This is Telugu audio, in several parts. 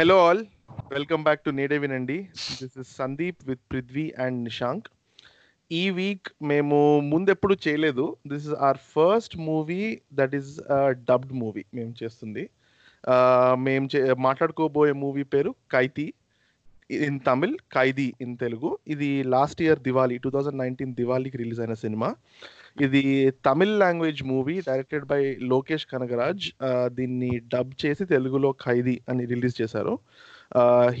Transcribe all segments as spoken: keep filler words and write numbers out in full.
Hello all, welcome back to Nedevi Nandi. This is Sandeep with Prithvi and Nishank. E week మేము ముందెప్పుడు చేయలేదు. This is our first movie that is a dubbed movie మేము చేస్తుంది. మేము మాట్లాడుకోబోయే మూవీ పేరు కైతి ఇన్ తమిళ్, ఖైదీ ఇన్ తెలుగు. ఇది last year Diwali two thousand nineteen దివాళీకి రిలీజ్ అయిన సినిమా. ఇది Tamil language movie directed by Lokesh Kanagaraj. దీన్ని డబ్ చేసి తెలుగులో ఖైదీ అని రిలీజ్ చేశారు.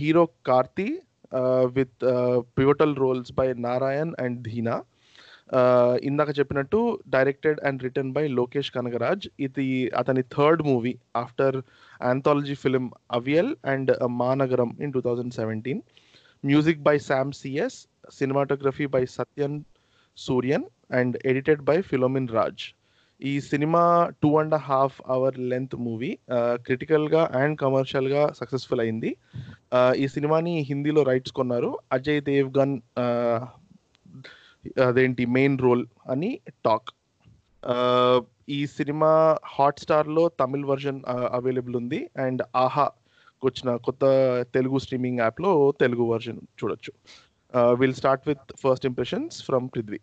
Hero Karthi with pivotal roles by Narain and Dheena. ఇందాక చెప్పినట్టు directed and written by Lokesh Kanagaraj. ఇది అతని third movie after anthology film Aviyal and Maanagaram in two thousand seventeen. Music by Sam CS, cinematography by Sathyan Sooryan and edited by Philomin Raj. ఈ సినిమా two and half hour length movie క్రిటికల్గా అండ్ కమర్షియల్గా సక్సెస్ఫుల్ అయింది. ఈ సినిమాని హిందీలో రైట్స్ కొన్నారు అజయ్ దేవ్గన్. అదేంటి మెయిన్ రోల్ అని టాక్. ఈ సినిమా హాట్స్టార్లో తమిళ్ వర్జన్ అవైలబుల్ ఉంది అండ్ ఆహాకు వచ్చిన కొత్త తెలుగు స్ట్రీమింగ్ యాప్లో తెలుగు వర్జన్ చూడొచ్చు. Will start with first impressions from Prithvi.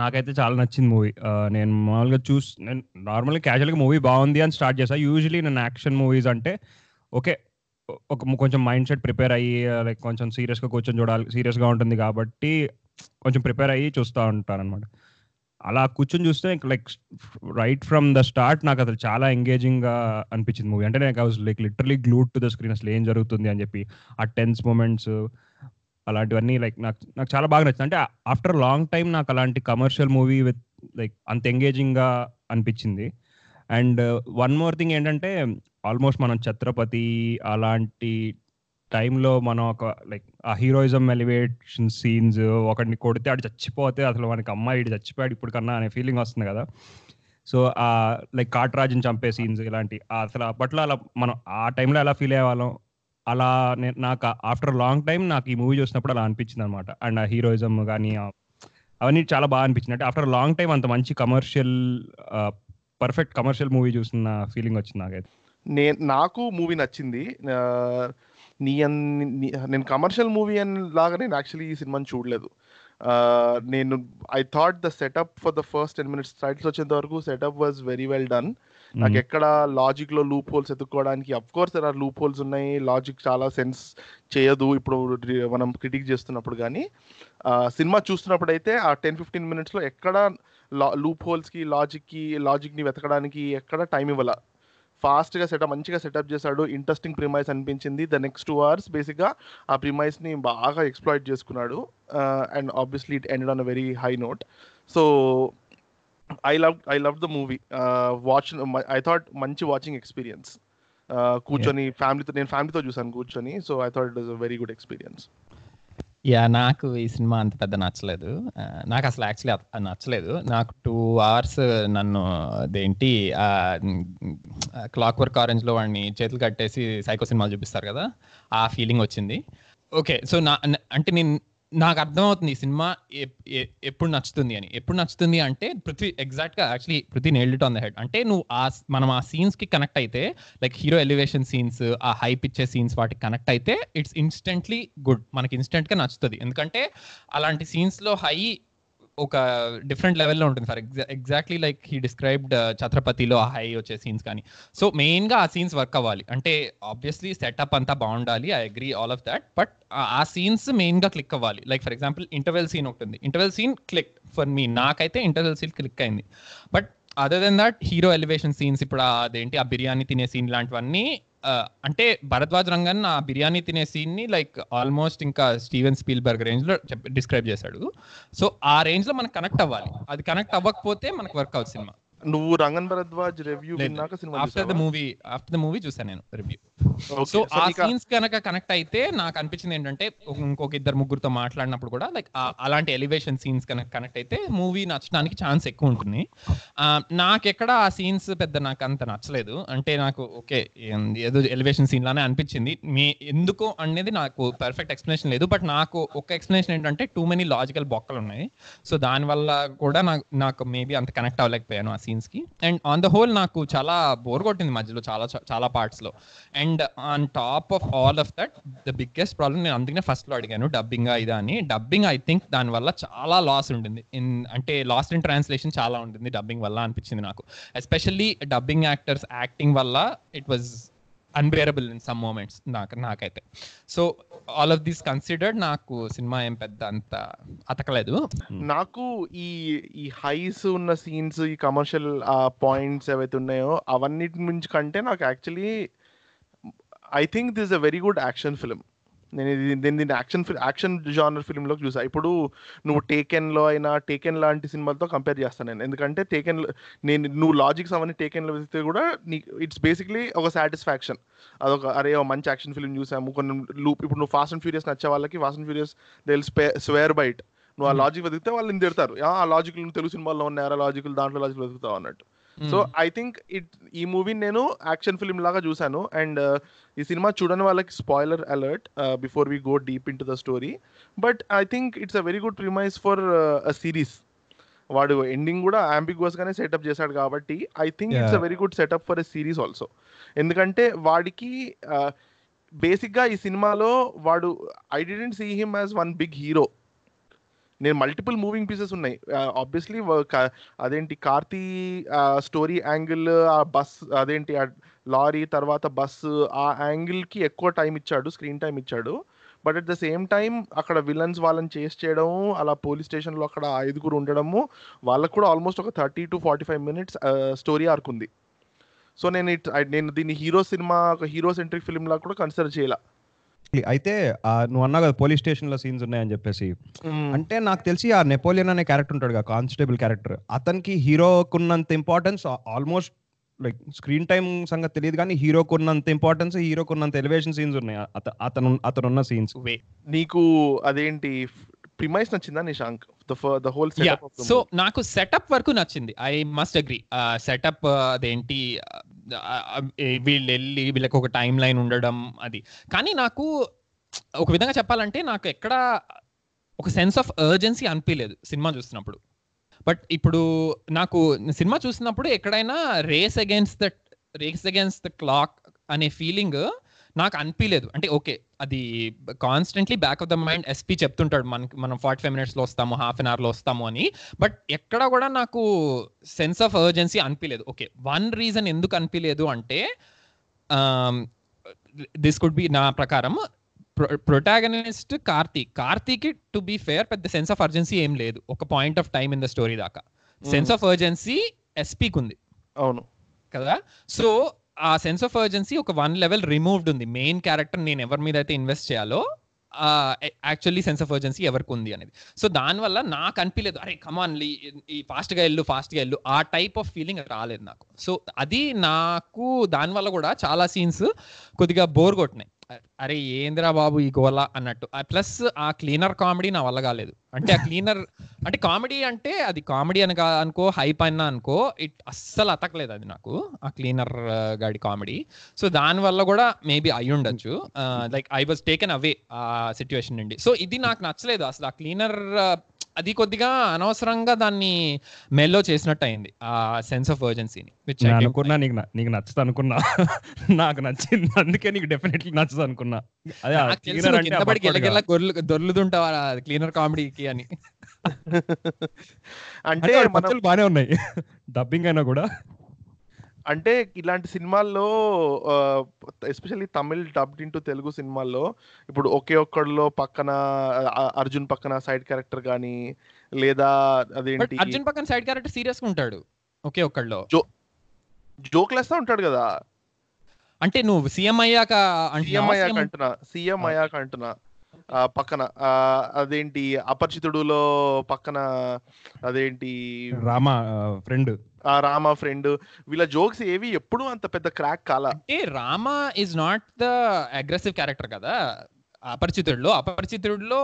నాకైతే చాలా నచ్చింది మూవీ. నేను మామూలుగా చూసి నేను నార్మల్గా క్యాజువల్గా మూవీ బాగుంది అని స్టార్ట్ చేశాను. యూజువలీ నేను యాక్షన్ మూవీస్ అంటే ఓకే ఒక కొంచెం మైండ్ సెట్ ప్రిపేర్ అయ్యి లైక్ కొంచెం సీరియస్గా కొంచెం చూడాలి, సీరియస్గా ఉంటుంది కాబట్టి కొంచెం ప్రిపేర్ అయ్యి చూస్తూ ఉంటాను అనమాట. అలా కూర్చొని చూస్తే like right from the start నాకు అసలు చాలా ఎంగేజింగ్గా అనిపించింది మూవీ. అంటే నాకు I was like literally glued to the screen. అసలు ఏం జరుగుతుంది అని చెప్పి ఆ టెన్స్ మూమెంట్స్ అలాంటివన్నీ లైక్ నాకు నాకు చాలా బాగా నచ్చింది. అంటే ఆఫ్టర్ లాంగ్ టైం నాకు అలాంటి కమర్షియల్ మూవీ విత్ లైక్ అంత ఎంగేజింగ్గా అనిపించింది. అండ్ వన్ మోర్ థింగ్ ఏంటంటే ఆల్మోస్ట్ మనం ఛత్రపతి అలాంటి టైంలో మనం ఒక లైక్ ఆ హీరోయిజం ఎలివేషన్ సీన్స్, ఒకడిని కొడితే ఆడు చచ్చిపోతే అసలు మనకి అమ్మాయి ఇటు చచ్చిపోయాడు ఇప్పుడు కన్నా అనే ఫీలింగ్ వస్తుంది కదా. సో లైక్ కాట్రాజ్ని చంపే సీన్స్ ఇలాంటి అసలు అప్పట్లో అలా మనం ఆ టైంలో ఎలా ఫీల్ అయ్యేవాళ్ళం, అలా నేను నాకు ఆఫ్టర్ లాంగ్ టైం నాకు ఈ మూవీ చూసినప్పుడు అలా అనిపించింది అనమాట. అండ్ ఆ హీరోయిజం కానీ అవన్నీ చాలా బాగా అనిపించింది. అంటే ఆఫ్టర్ లాంగ్ టైం అంత మంచి కమర్షియల్ పర్ఫెక్ట్ కమర్షియల్ మూవీ చూసిన ఫీలింగ్ వచ్చింది నాకైతే. నేను నాకు మూవీ నచ్చింది. నీ నేను కమర్షియల్ మూవీ అని లాగా నేను యాక్చువల్లీ ఈ సినిమాని చూడలేదు. నేను I thought the setup for the first ten minutes titles వచ్చేంత వరకు setup was very well done. నాకు ఎక్కడ లాజిక్లో లూప్ హోల్స్ ఎత్తుక్కోవడానికి అఫ్ కోర్స్ అలా లూప్ హోల్స్ ఉన్నాయి, లాజిక్ చాలా సెన్స్ చేయదు ఇప్పుడు మనం క్రిటిక్ చేస్తున్నప్పుడు. కానీ సినిమా చూస్తున్నప్పుడు అయితే ఆ టెన్ ఫిఫ్టీన్ మినిట్స్లో ఎక్కడ లా లూప్ హోల్స్కి లాజిక్కి లాజిక్ని వెతకడానికి ఎక్కడ టైం ఇవ్వాల. ఫాస్ట్గా సెటప్ మంచిగా సెటప్ చేశాడు, ఇంట్రెస్టింగ్ ప్రిమైస్ అనిపించింది. ద నెక్స్ట్ టూ అవర్స్ బేసిక్గా ఆ ప్రిమైస్ని బాగా ఎక్స్ప్లాయిట్ చేసుకున్నాడు and obviously it ended on a very high note. So I love I love the movie. Watch I thought మంచి వాచింగ్ ఎక్స్పీరియన్స్. కూర్చొని ఫ్యామిలీతో నేను ఫ్యామిలీతో చూసాను కూర్చొని. So I thought it was a very good experience. Yeah నాకు ఈ సినిమా అంత పెద్ద నచ్చలేదు. నాకు అసలు యాక్చువల్లీ నచ్చలేదు. నాకు టూ అవర్స్ నన్ను అదేంటి క్లాక్ వర్క్ ఆరెంజ్లో వాడిని చేతులు కట్టేసి సైకో సినిమాలు చూపిస్తారు కదా, ఆ ఫీలింగ్ వచ్చింది. ఓకే సో నా అంటే నేను నాకు అర్థమవుతుంది ఈ సినిమా ఎప్పుడు నచ్చుతుంది అని. ఎప్పుడు నచ్చుతుంది అంటే పృథ్వీ ఎగ్జాక్ట్గా actually Prithvi nailed it on the head. అంటే నువ్వు ఆ మనం ఆ సీన్స్కి కనెక్ట్ అయితే లైక్ హీరో ఎలివేషన్ సీన్స్ ఆ హై పిచ్చే సీన్స్ వాటికి కనెక్ట్ అయితే ఇట్స్ ఇన్స్టెంట్లీ గుడ్. మనకి ఇన్స్టెంట్గా నచ్చుతుంది ఎందుకంటే అలాంటి సీన్స్లో హై ఒక డిఫరెంట్ లెవెల్లో ఉంటుంది. ఫర్ ఎగ్జా ఎగ్జాక్ట్లీ లైక్ హీ డిస్క్రైబ్డ్ ఛత్రపతిలో ఆ హై వచ్చే సీన్స్ కానీ. సో మెయిన్గా ఆ సీన్స్ వర్క్ అవ్వాలి అంటే ఆబ్వియస్లీ సెటప్ అంతా బాగుండాలి, I agree all of that. But ఆ సీన్స్ మెయిన్గా క్లిక్ అవ్వాలి. Like for example interval scene ఉంటుంది, interval scene click for me నాకైతే ఇంటర్వెల్ సీన్ క్లిక్ అయింది. But other than that hero elevation scenes ఇప్పుడు అదేంటి ఆ బిర్యానీ తినే సీన్ లాంటివన్నీ అంటే భరద్వాజ్ రంగన్ ఆ బిర్యానీ తినే సీన్ని లైక్ ఆల్మోస్ట్ ఇంకా స్టీవెన్ స్పీల్బర్గ్ రేంజ్లో డిస్క్రైబ్ చేశాడు. సో ఆ రేంజ్లో మనకు కనెక్ట్ అవ్వాలి, అది కనెక్ట్ అవ్వకపోతే మనకు వర్క్ అవుతుంది సినిమా. నువ్వు రంగన్ భరద్వాజ్ రివ్యూ విన్నాక cinema after the movie after the movie చూసాను నేను రివ్యూ. సో ఆ సీన్స్ కనుక కనెక్ట్ అయితే నాకు అనిపించింది ఏంటంటే ఇంకొక ఇద్దరు ముగ్గురుతో మాట్లాడినప్పుడు కూడా లైక్ అలాంటి ఎలివేషన్ సీన్స్ కనుక కనెక్ట్ అయితే మూవీ నచ్చడానికి ఛాన్స్ ఎక్కువ ఉంటుంది. నాకెక్కడ ఆ సీన్స్ పెద్ద నాకు అంత నచ్చలేదు. అంటే నాకు ఓకే ఏదో ఎలివేషన్ సీన్ లానే అనిపించింది. మీ ఎందుకు అనేది నాకు పర్ఫెక్ట్ ఎక్స్ప్లెనేషన్ లేదు. బట్ నాకు ఒక ఎక్స్ప్లెనేషన్ ఏంటంటే టూ మెనీ లాజికల్ బొక్కలు ఉన్నాయి. సో దానివల్ల కూడా నాకు నాకు మేబీ అంత కనెక్ట్ అవ్వలేకపోయాను ఆ సీన్స్కి. అండ్ ఆన్ ద హోల్ నాకు చాలా బోర్ కొట్టింది మధ్యలో చాలా చాలా పార్ట్స్లో. And and on top of all of that the biggest problem, నేను అందుకనే ఫస్ట్లో అడిగాను డబ్బింగా ఇదా అని. డబ్బింగ్ ఐ థింక్ దానివల్ల చాలా లాస్ ఉంటుంది, ఇన్ అంటే లాస్ ఇన్ ట్రాన్స్లేషన్ చాలా ఉంటుంది డబ్బింగ్ వల్ల అనిపించింది నాకు. ఎస్పెషల్లీ డబ్బింగ్ యాక్టర్స్ యాక్టింగ్ వల్ల it was unbearable in some moments నాకు నాకైతే. So all of these considered నాకు సినిమా ఏం పెద్ద అంత అతకలేదు. నాకు ఈ ఈ హైస్ ఉన్న సీన్స్, ఈ కమర్షియల్ పాయింట్స్ ఏవైతే ఉన్నాయో అవన్నిటి నుంచి కంటే నాకు actually I think this a very good action film. నేను ఇది దీన్ని యాక్షన్ ఫిల్ యాక్షన్ జానర్ ఫిల్మ్లోకి చూసాను. ఇప్పుడు నువ్వు టేకెన్లో అయినా టేకెన్ లాంటి సినిమాలతో కంపేర్ చేస్తాను నేను, ఎందుకంటే టేకెన్లో నేను నువ్వు లాజిక్స్ అవన్నీ టేకెన్లో వెళ్తే కూడా నీ ఇట్స్ బేసిక్లీ ఒక సాటిస్ఫాక్షన్, అదొక అరే మంచి యాక్షన్ ఫిల్మ్ చూసాము కొన్ని లూప్. ఇప్పుడు నువ్వు ఫాస్ట్ అండ్ ఫ్యూరియస్ నచ్చే వాళ్ళకి fast and furious they will swear by it. నువ్వు ఆ లాజిక్ వెతికితే వాళ్ళు తిడతారు, ఆ లాజిక్ తెలుగు సినిమాల్లో ఉన్నారా లాజిక్లు, దాంట్లో లాజిక్లు వెతుకుతావు అన్నట్టు. సో ఐ థింక్ ఇట్ ఈ మూవీని నేను యాక్షన్ ఫిల్మ్ లాగా చూశాను. అండ్ ఈ సినిమా చూడని వాళ్ళకి spoiler alert before we go deep in to the story, but I think it's a very good premise for a series. వాడు ఎండింగ్ కూడా ఆంబిగ్యువస్ గానే సెటప్ చేశాడు కాబట్టి I think it's a very good setup for a series also. ఎందుకంటే వాడికి బేసిక్గా ఈ సినిమాలో వాడు I didn't see him as one big hero. నేను మల్టిపుల్ మూవింగ్ పీసెస్ ఉన్నాయి ఆబ్వియస్లీ. అదేంటి కార్తీ స్టోరీ యాంగిల్, ఆ బస్ అదేంటి ఆ లారీ తర్వాత బస్సు, ఆ యాంగిల్కి ఎక్కువ టైం ఇచ్చాడు, స్క్రీన్ టైం ఇచ్చాడు. But at the same time అక్కడ విలన్స్ వాళ్ళని చేస్ చేయడము, అలా పోలీస్ స్టేషన్లో అక్కడ ఐదుగురు ఉండడము, వాళ్ళకు కూడా ఆల్మోస్ట్ ఒక thirty to forty five minutes story arc ఉంది. సో నేను ఇట్ నేను దీన్ని హీరో సినిమా ఒక హీరో సెంట్రిక్ ఫిల్మ్ లాగా కూడా కన్సిడర్ చేయాల. అయితే నువ్వు అన్నావు కదా పోలీస్ స్టేషన్ లో సీన్స్ ఉన్నాయని చెప్పేసి, అంటే నాకు తెలిసి ఆ నెపోలియన్ అనే క్యారెక్టర్ ఉంటాడు కదా, కానిస్టేబుల్ క్యారెక్టర్, అతనికి హీరోకున్నంత importance almost like screen time సంగతి తెలియదు కానీ హీరోకున్నంత ఇంపార్టెన్స్, హీరోకున్నంత ఎలివేషన్ సీన్స్ ఉన్నాయి అతను అతను ఉన్న సీన్స్. నీకు అదేంటి ప్రిమైస్ నచ్చిందా Nishank? The whole setup. Yeah. So నాకు సెటప్ వరకు నచ్చింది, ఐ మస్ట్ అగ్రీ. సెటప్ అదేంటి వీళ్ళు వెళ్ళి వీళ్ళకి ఒక టైం లైన్ ఉండడం అది, కానీ నాకు ఒక విధంగా చెప్పాలంటే నాకు ఎక్కడ ఒక సెన్స్ ఆఫ్ అర్జెన్సీ అనిపించలేదు సినిమా చూసినప్పుడు. బట్ ఇప్పుడు నాకు సినిమా చూసినప్పుడు ఎక్కడైనా race against the race against the clock అనే ఫీలింగ్ నాకు అనిపించలేదు. అంటే ఓకే అది constantly back of the mind SP చెప్తుంటాడు మనకి మనం ఫార్టీ ఫైవ్ మినిట్స్లో వస్తాము, హాఫ్ అన్ అవర్లో వస్తాము అని, బట్ ఎక్కడ కూడా నాకు సెన్స్ ఆఫ్ అర్జెన్సీ అనిపించలేదు. ఓకే వన్ రీజన్ ఎందుకు అనిపించలేదు అంటే దిస్ కుడ్ బి నా ప్రకారం ప్రొటాగనిస్ట్ కార్తీ కార్తీకి టు బీ ఫేర్ పెద్ద సెన్స్ ఆఫ్ అర్జెన్సీ ఏం లేదు ఒక point of time in the story దాకా. సెన్స్ ఆఫ్ అర్జెన్సీ ఎస్పీకి ఉంది అవును కదా. సో ఆ సెన్స్ ఆఫ్ అర్జెన్సీ ఒక వన్ లెవెల్ రిమూవ్డ్ ఉంది. మెయిన్ క్యారెక్టర్ నేను ఎవరి మీద అయితే ఇన్వెస్ట్ చేయాలో యాక్చువల్లీ సెన్స్ ఆఫ్ అర్జెన్సీ ఎవరికి ఉంది అనేది. సో దానివల్ల నాకు అనిపించలేదు అరే కమాన్ ఈ ఫాస్ట్గా వెళ్ళు ఫాస్ట్గా వెళ్ళు ఆ టైప్ ఆఫ్ ఫీలింగ్ రాలేదు నాకు. సో అది నాకు దానివల్ల కూడా చాలా సీన్స్ కొద్దిగా బోర్ కొట్టినాయి, అరే ఏంద్రా బాబు ఈ గోలా అన్నట్టు. ప్లస్ ఆ క్లీనర్ కామెడీ నా వల్ల కాలేదు. అంటే ఆ క్లీనర్ అంటే కామెడీ అంటే అది కామెడీ అని అనుకో హైప్ అయినా అనుకో, ఇట్ అస్సలు అతకలేదు అది నాకు ఆ క్లీనర్ గాడి కామెడీ. సో దానివల్ల కూడా మేబీ అయి ఉండొచ్చు, like I was taken away ఆ సిచ్యువేషన్ నుండి. సో ఇది నాకు నచ్చలేదు అసలు. ఆ క్లీనర్ అది కొద్దిగా అనవసరంగా దాన్ని మెల్లో చేసినట్టు అయింది ఆ సెన్స్ ఆఫ్ అర్జెన్సీని. అనుకున్నా నీకు నీకు నచ్చదు అనుకున్నా, నాకు నచ్చింది అందుకే నీకు డెఫినెట్లీ నచ్చదు అనుకున్నా. దొర్లుతుంటావా క్లీనర్ కామెడీకి అని అంటే మనుషులు బానే ఉన్నాయి డబ్బింగ్ అయినా కూడా. అంటే ఇలాంటి సినిమాల్లో especially Tamil dubbed into Telugu సినిమాల్లో ఇప్పుడు ఒకే ఒక్కడిలో పక్కన అర్జున్ పక్కన సైడ్ క్యారెక్టర్ కానీ, లేదా అదేంటి అర్జున్ పక్కన సైడ్ క్యారెక్టర్ సీరియస్ గా ఉంటాడు ఒకే ఒక్కడిలో, జోక్ లేస్తా ఉంటాడు కదా. అంటే నువ్వు సీఎం అయ్యాక సీఎం అయ్యాక అంటున్నా సీఎం అయ్యాక అంటున్నా పక్కన అదేంటి అపరిచితుడులో పక్కన అదేంటి రామ ఫ్రెండ్ ఆ రామ ఫ్రెండ్ వీళ్ళ జోక్స్ ఏవి ఎప్పుడు అంత పెద్ద క్రాక్ కాల. అంటే Rama is not the aggressive character కదా అపరిచితుడిలో. అపరిచితుడిలో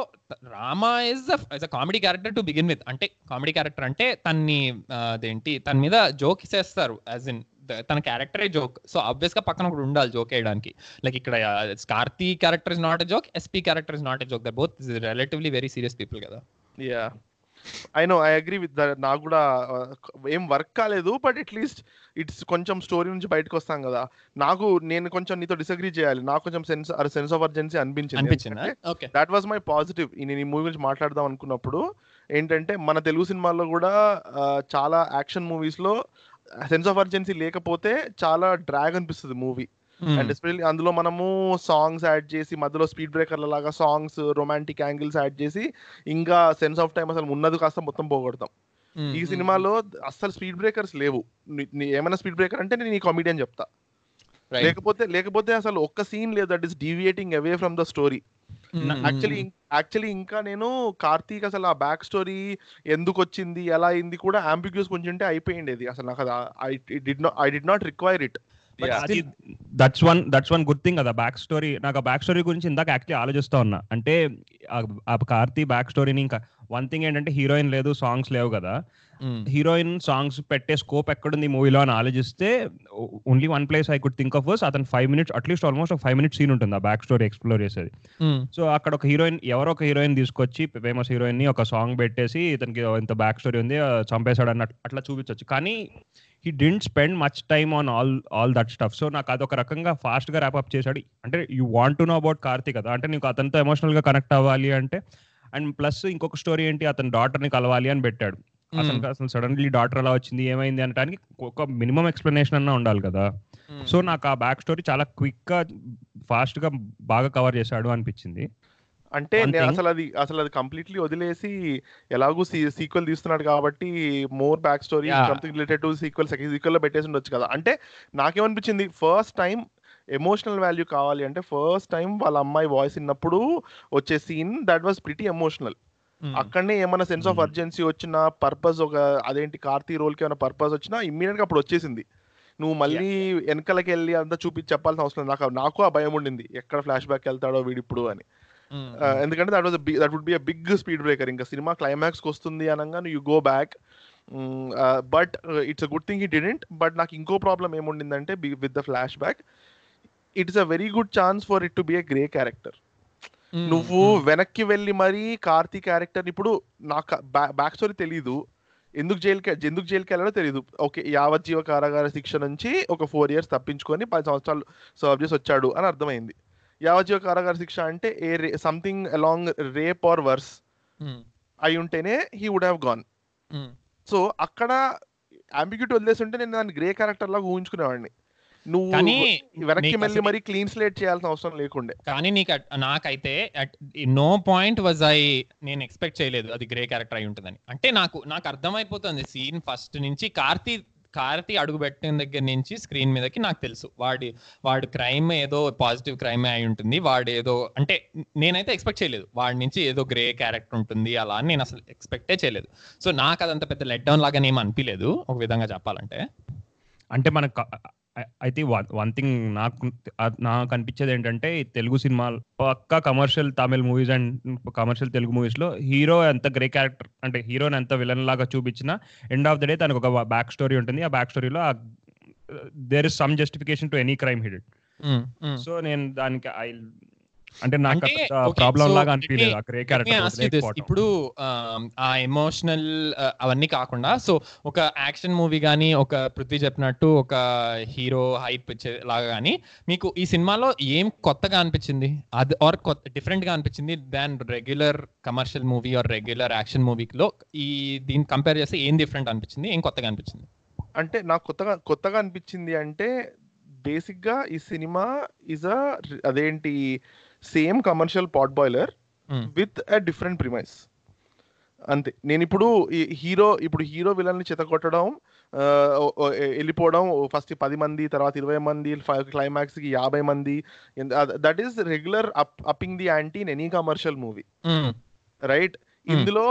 Rama is is a comedy character to begin with. అంటే కామెడీ క్యారెక్టర్ అంటే తన్ని అదేంటి తన మీద జోక్ చేస్తారు యాజ్ ఇన్ తన క్యారెక్టరే జోక్. సో ఆబ్వియస్ గా పక్కన ఒకటి ఉండాలి జోక్ వేయడానికి. లైక్ ఇక్కడ Karthi character is not a joke, SP character is not a joke, that both relatively very serious people కదా. I know, I agree with that. నాకు కూడా ఏం వర్క్ కాలేదు, బట్ అట్లీస్ట్ ఇట్స్ కొంచెం స్టోరీ నుంచి బయటకు వస్తాం కదా. నాకు నేను కొంచెం నీతో డిసగ్రీ చేయాలి, నాకు కొంచెం సెన్స్ సెన్స్ ఆఫ్ అర్జెన్సీ అనిపించింది. That was my positive. నేను ఈ మూవీ గురించి మాట్లాడదాం అనుకున్నప్పుడు ఏంటంటే, మన తెలుగు సినిమాల్లో కూడా చాలా యాక్షన్ మూవీస్లో సెన్స్ ఆఫ్ అర్జెన్సీ లేకపోతే చాలా డ్రాగ్ అనిపిస్తుంది మూవీ. అండ్ ఎస్పెషల్లీ అందులో మనము సాంగ్స్ యాడ్ చేసి, మధ్యలో స్పీడ్ బ్రేకర్ల లాగా సాంగ్స్, రొమాంటిక్ యాంగిల్స్ యాడ్ చేసి ఇంకా సెన్స్ ఆఫ్ టైం అసలు ఉన్నది కాస్త మొత్తం పోగొడతాం. ఈ సినిమాలో అస్సలు స్పీడ్ బ్రేకర్స్ లేవు. ఏమైనా స్పీడ్ బ్రేకర్ అంటే నేను ఈ కామెడీ అని చెప్తా, లేకపోతే లేకపోతే అసలు ఒక్క సీన్ లేదు that is deviating away from the story. Actually actually ఇంకా నేను కార్తీక్ అసలు ఆ బ్యాక్ స్టోరీ ఎందుకు వచ్చింది, ఎలా అయింది కూడా ఆంబిగ్యూస్ కొంచెం అయిపోయిండేది. అసలు నాకు I did not require it. That's one that's one good thing కదా, బ్యాక్ స్టోరీ. నాకు ఆ బ్యాక్ స్టోరీ గురించి ఇందాక యాక్చువల్లీ ఆలోచిస్తా ఉన్నా. అంటే ఆ కార్తీ బ్యాక్ స్టోరీని, ఇంకా వన్ థింగ్ ఏంటంటే హీరోయిన్ లేదు, సాంగ్స్ లేవు కదా. హీరోయిన్ సాంగ్స్ పెట్టే స్కోప్ ఎక్కడుంది ఈ మూవీలో అని ఆలోచిస్తే, only one place I could think of was అతను ఫైవ్ మినిట్స్ అట్లీస్ట్ ఆల్మోస్ట్ ఒక ఫైవ్ మినిట్స్ సీన్ ఉంటుంది ఆ బ్యాక్ స్టోరీ ఎక్స్ప్లోర్ చేసేది. సో అక్కడ ఒక హీరోయిన్, ఎవరో ఒక హీరోయిన్ తీసుకొచ్చి ఫేమస్ హీరోయిన్ ని ఒక సాంగ్ పెట్టేసి ఇతనికి ఇంత బ్యాక్ స్టోరీ ఉంది, చంపేశాడు అన్నట్టు అట్లా చూపించవచ్చు. కానీ he didn't spend much time on all all that stuff. So నాకు అదొక రకంగా ఫాస్ట్ గా ర్యాప్ అప్ చేశాడు. అంటే you want to know about Karthi కదా, అంటే నీకు అతనితో ఎమోషనల్ గా కనెక్ట్ అవ్వాలి అంటే. అండ్ ప్లస్ ఇంకొక స్టోరీ ఏంటి, అతని డాటర్ ని కలవాలి అని పెట్టాడు. అతనికి అసలు సడన్లీ డాటర్ అలా వచ్చింది, ఏమైంది అనడానికి ఒక మినిమం ఎక్స్ప్లెనేషన్ అన్నా ఉండాలి కదా. సో నాకు ఆ బ్యాక్ స్టోరీ చాలా క్విక్ గా ఫాస్ట్ గా బాగా కవర్ చేశాడు అనిపించింది. అంటే నేను అసలు అది అసలు అది కంప్లీట్లీ వదిలేసి, ఎలాగూ సీక్వెల్ తీస్తున్నాడు కాబట్టి more back story something related to sequel, second sequel లో పెట్టేసి ఉండొచ్చు కదా. అంటే నాకేమనిపించింది, ఫస్ట్ టైం ఎమోషనల్ వాల్యూ కావాలి అంటే ఫస్ట్ టైం వాళ్ళ అమ్మాయి వాయిస్ విన్నప్పుడు వచ్చే scene that was pretty emotional. అక్కడనే ఏమైనా సెన్స్ ఆఫ్ అర్జెన్సీ వచ్చినా, పర్పస్ ఒక అదేంటి కార్తీ రోల్కి ఏమైనా పర్పస్ వచ్చినా ఇమ్మీడియట్ గా అప్పుడు వచ్చేసింది. నువ్వు మళ్ళీ వెనకలకి వెళ్ళి అంతా చూపించి చెప్పాల్సిన అవసరం లేదు. నాకు నాకు ఆ భయం ఉండింది, ఎక్కడ ఫ్లాష్ బ్యాక్ వెళ్తాడో వీడిప్పుడు అని. ఎందుకంటే that was that would be a big speed breaker. ఇంకా సినిమా క్లైమాక్స్కి వస్తుంది అనగా you go back. But it's a good thing he didn't. But నాకు ఇంకో ప్రాబ్లం ఏముండిందంటే, with the flash back it's a very good chance for it to be a grey character. నువ్వు వెనక్కి వెళ్ళి మరీ కార్తీ క్యారెక్టర్, ఇప్పుడు నాకు బ్యాక్ స్టోరీ తెలీదు, ఎందుకు జైలుకి ఎందుకు జైలుకి వెళ్ళాడో తెలియదు. ఓకే, యావజ్జీవ కారాగార శిక్ష నుంచి ఒక ఫోర్ ఇయర్స్ తప్పించుకొని పది సంవత్సరాలు సర్వ్ చేసి వచ్చాడు అని అర్థమైంది. యావజ్జీవ కారాగార శిక్ష అంటే a ray something along rape or worse అయి ఉంటేనే he would have gone. So అక్కడ అంబిగ్యూటీ వదిలేసి ఉంటే నేను దాన్ని గ్రే క్యారెక్టర్ లాగా ఊహించుకునేవాడిని. నువ్వు వెనక్కి మళ్ళీ మరి క్లీన్ స్లేట్ చేయాల్సిన అవసరం లేకుండే. కానీ నీకు నాకైతే at no point was I నేను ఎక్స్పెక్ట్ చేయలేదు అది గ్రే క్యారెక్టర్ అయి ఉంటుందని. అంటే నాకు నాకు అర్థమైపోతుంది సీన్ ఫస్ట్ నుంచి. కార్తీ కార్తీ అడుగు పెట్టిన దగ్గర నుంచి స్క్రీన్ మీదకి నాకు తెలుసు వాడి వాడు క్రైమ్ ఏదో పాజిటివ్ క్రైమే అయి ఉంటుంది. వాడు ఏదో, అంటే నేనైతే ఎక్స్పెక్ట్ చేయలేదు వాడి నుంచి ఏదో గ్రే క్యారెక్టర్ ఉంటుంది అలా అని నేను అసలు ఎక్స్పెక్టే చేయలేదు. సో నాకు అదంత పెద్ద లెట్ డౌన్ లాగా ఏం అనిపించలేదు ఒక విధంగా చెప్పాలంటే. అంటే మనకు ఐ థింక్ వన్ థింగ్ నాకు నాకు అనిపించేది ఏంటంటే, తెలుగు సినిమాలు పక్క commercial Tamil movies and commercial Telugu మూవీస్లో హీరో ఎంత గ్రే క్యారెక్టర్, అంటే హీరోని ఎంత విలన్ లాగా చూపించినా ఎండ్ ఆఫ్ ద డే తనకు ఒక బ్యాక్ స్టోరీ ఉంటుంది. ఆ బ్యాక్ స్టోరీలో there is some justification to any crime హిడెడ్. So నేను దానికి ఐ అంటే నాకు ప్రాబ్లం లాగా అనిపించలేదు. ఇప్పుడు ఆ ఎమోషనల్ అవన్నీ కాకుండా, సో ఒక యాక్షన్ మూవీ కానీ, ఒక పృథ్వీ చెప్పినట్టు ఒక హీరో హైప్ లాగా కానీ, మీకు ఈ సినిమాలో ఏం కొత్తగా అనిపించింది అది ఆర్ డిఫరెంట్ గా అనిపించింది than regular commercial movie or regular action మూవీలో? ఈ దీన్ని కంపేర్ చేస్తే ఏం డిఫరెంట్ అనిపించింది, ఏం కొత్తగా అనిపించింది? అంటే నాకు కొత్తగా కొత్తగా అనిపించింది అంటే, బేసిక్ గా ఈ సినిమా ఈజ్ అ అదేంటి same commercial potboiler with a different premise అంతే. నేను ఇప్పుడు హీరో ఇప్పుడు హీరో విలన్ని చెతగొట్టడం, వెళ్ళిపోవడం, ఫస్ట్ పది మంది, తర్వాత ఇరవై మంది, క్లైమాక్స్కి యాభై మంది, that is regular upping the ante in any commercial movie, right? ఇందులో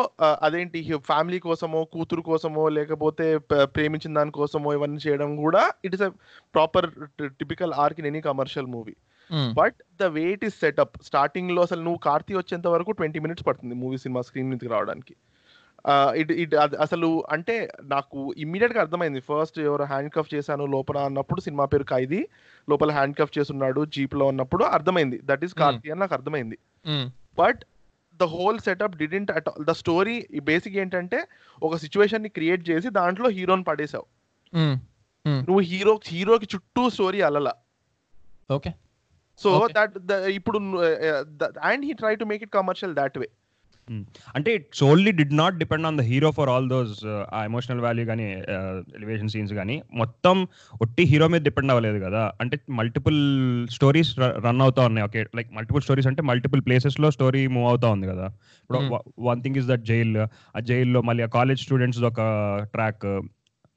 అదేంటి ఫ్యామిలీ కోసమో, కూతురు కోసమో, లేకపోతే ప్రేమించిన దానికోసమో ఇవన్నీ చేయడం కూడా it is a proper typical arc in any commercial movie. But the way it is setup, starting లో అసలు నువ్వు కార్తీ వచ్చేంత వరకు ట్వంటీ మినిట్స్ పడుతుంది మూవీ సినిమా స్క్రీన్ మీదకి రావడానికి. ఇట్ ఇట్ అసలు అంటే నాకు ఇమ్మీడియట్ గా అర్థమైంది, ఫస్ట్ ఎవరు హ్యాండ్ కఫ్ చేశాను లోపల అన్నప్పుడు, సినిమా పేరు ఖైదీ, లోపల హ్యాండ్ కఫ్ చేస్తున్నాడు జీప్ లో ఉన్నప్పుడు అర్థమైంది దట్ ఈస్ కార్తీ అని నాకు అర్థమైంది. But the whole setup didn't at all. The story basic ఏంటంటే ఒక సిచ్యువేషన్ ని క్రియేట్ చేసి దాంట్లో హీరోని పడేసావు, నువ్వు హీరో హీరోకి చుట్టూ స్టోరీ అలలా. ఓకే, సో దట్ ఇప్పుడు and he try to make it commercial that way. అంటే it solely did not depend on the hero for all those ఆ ఎమోషనల్ వాల్యూ కానీ ఎలివేషన్ సీన్స్ కానీ మొత్తం ఒట్టి హీరో మీద డిపెండ్ అవ్వలేదు కదా. అంటే మల్టిపుల్ స్టోరీస్ రన్ అవుతా ఉన్నాయి. ఓకే, లైక్ మల్టిపుల్ స్టోరీస్ అంటే మల్టిపుల్ ప్లేసెస్ లో స్టోరీ మూవ్ అవుతా ఉంది కదా. ఇప్పుడు one thing is that jail, ఆ జైల్లో మళ్ళీ ఆ కాలేజ్ స్టూడెంట్స్ ఒక ట్రాక్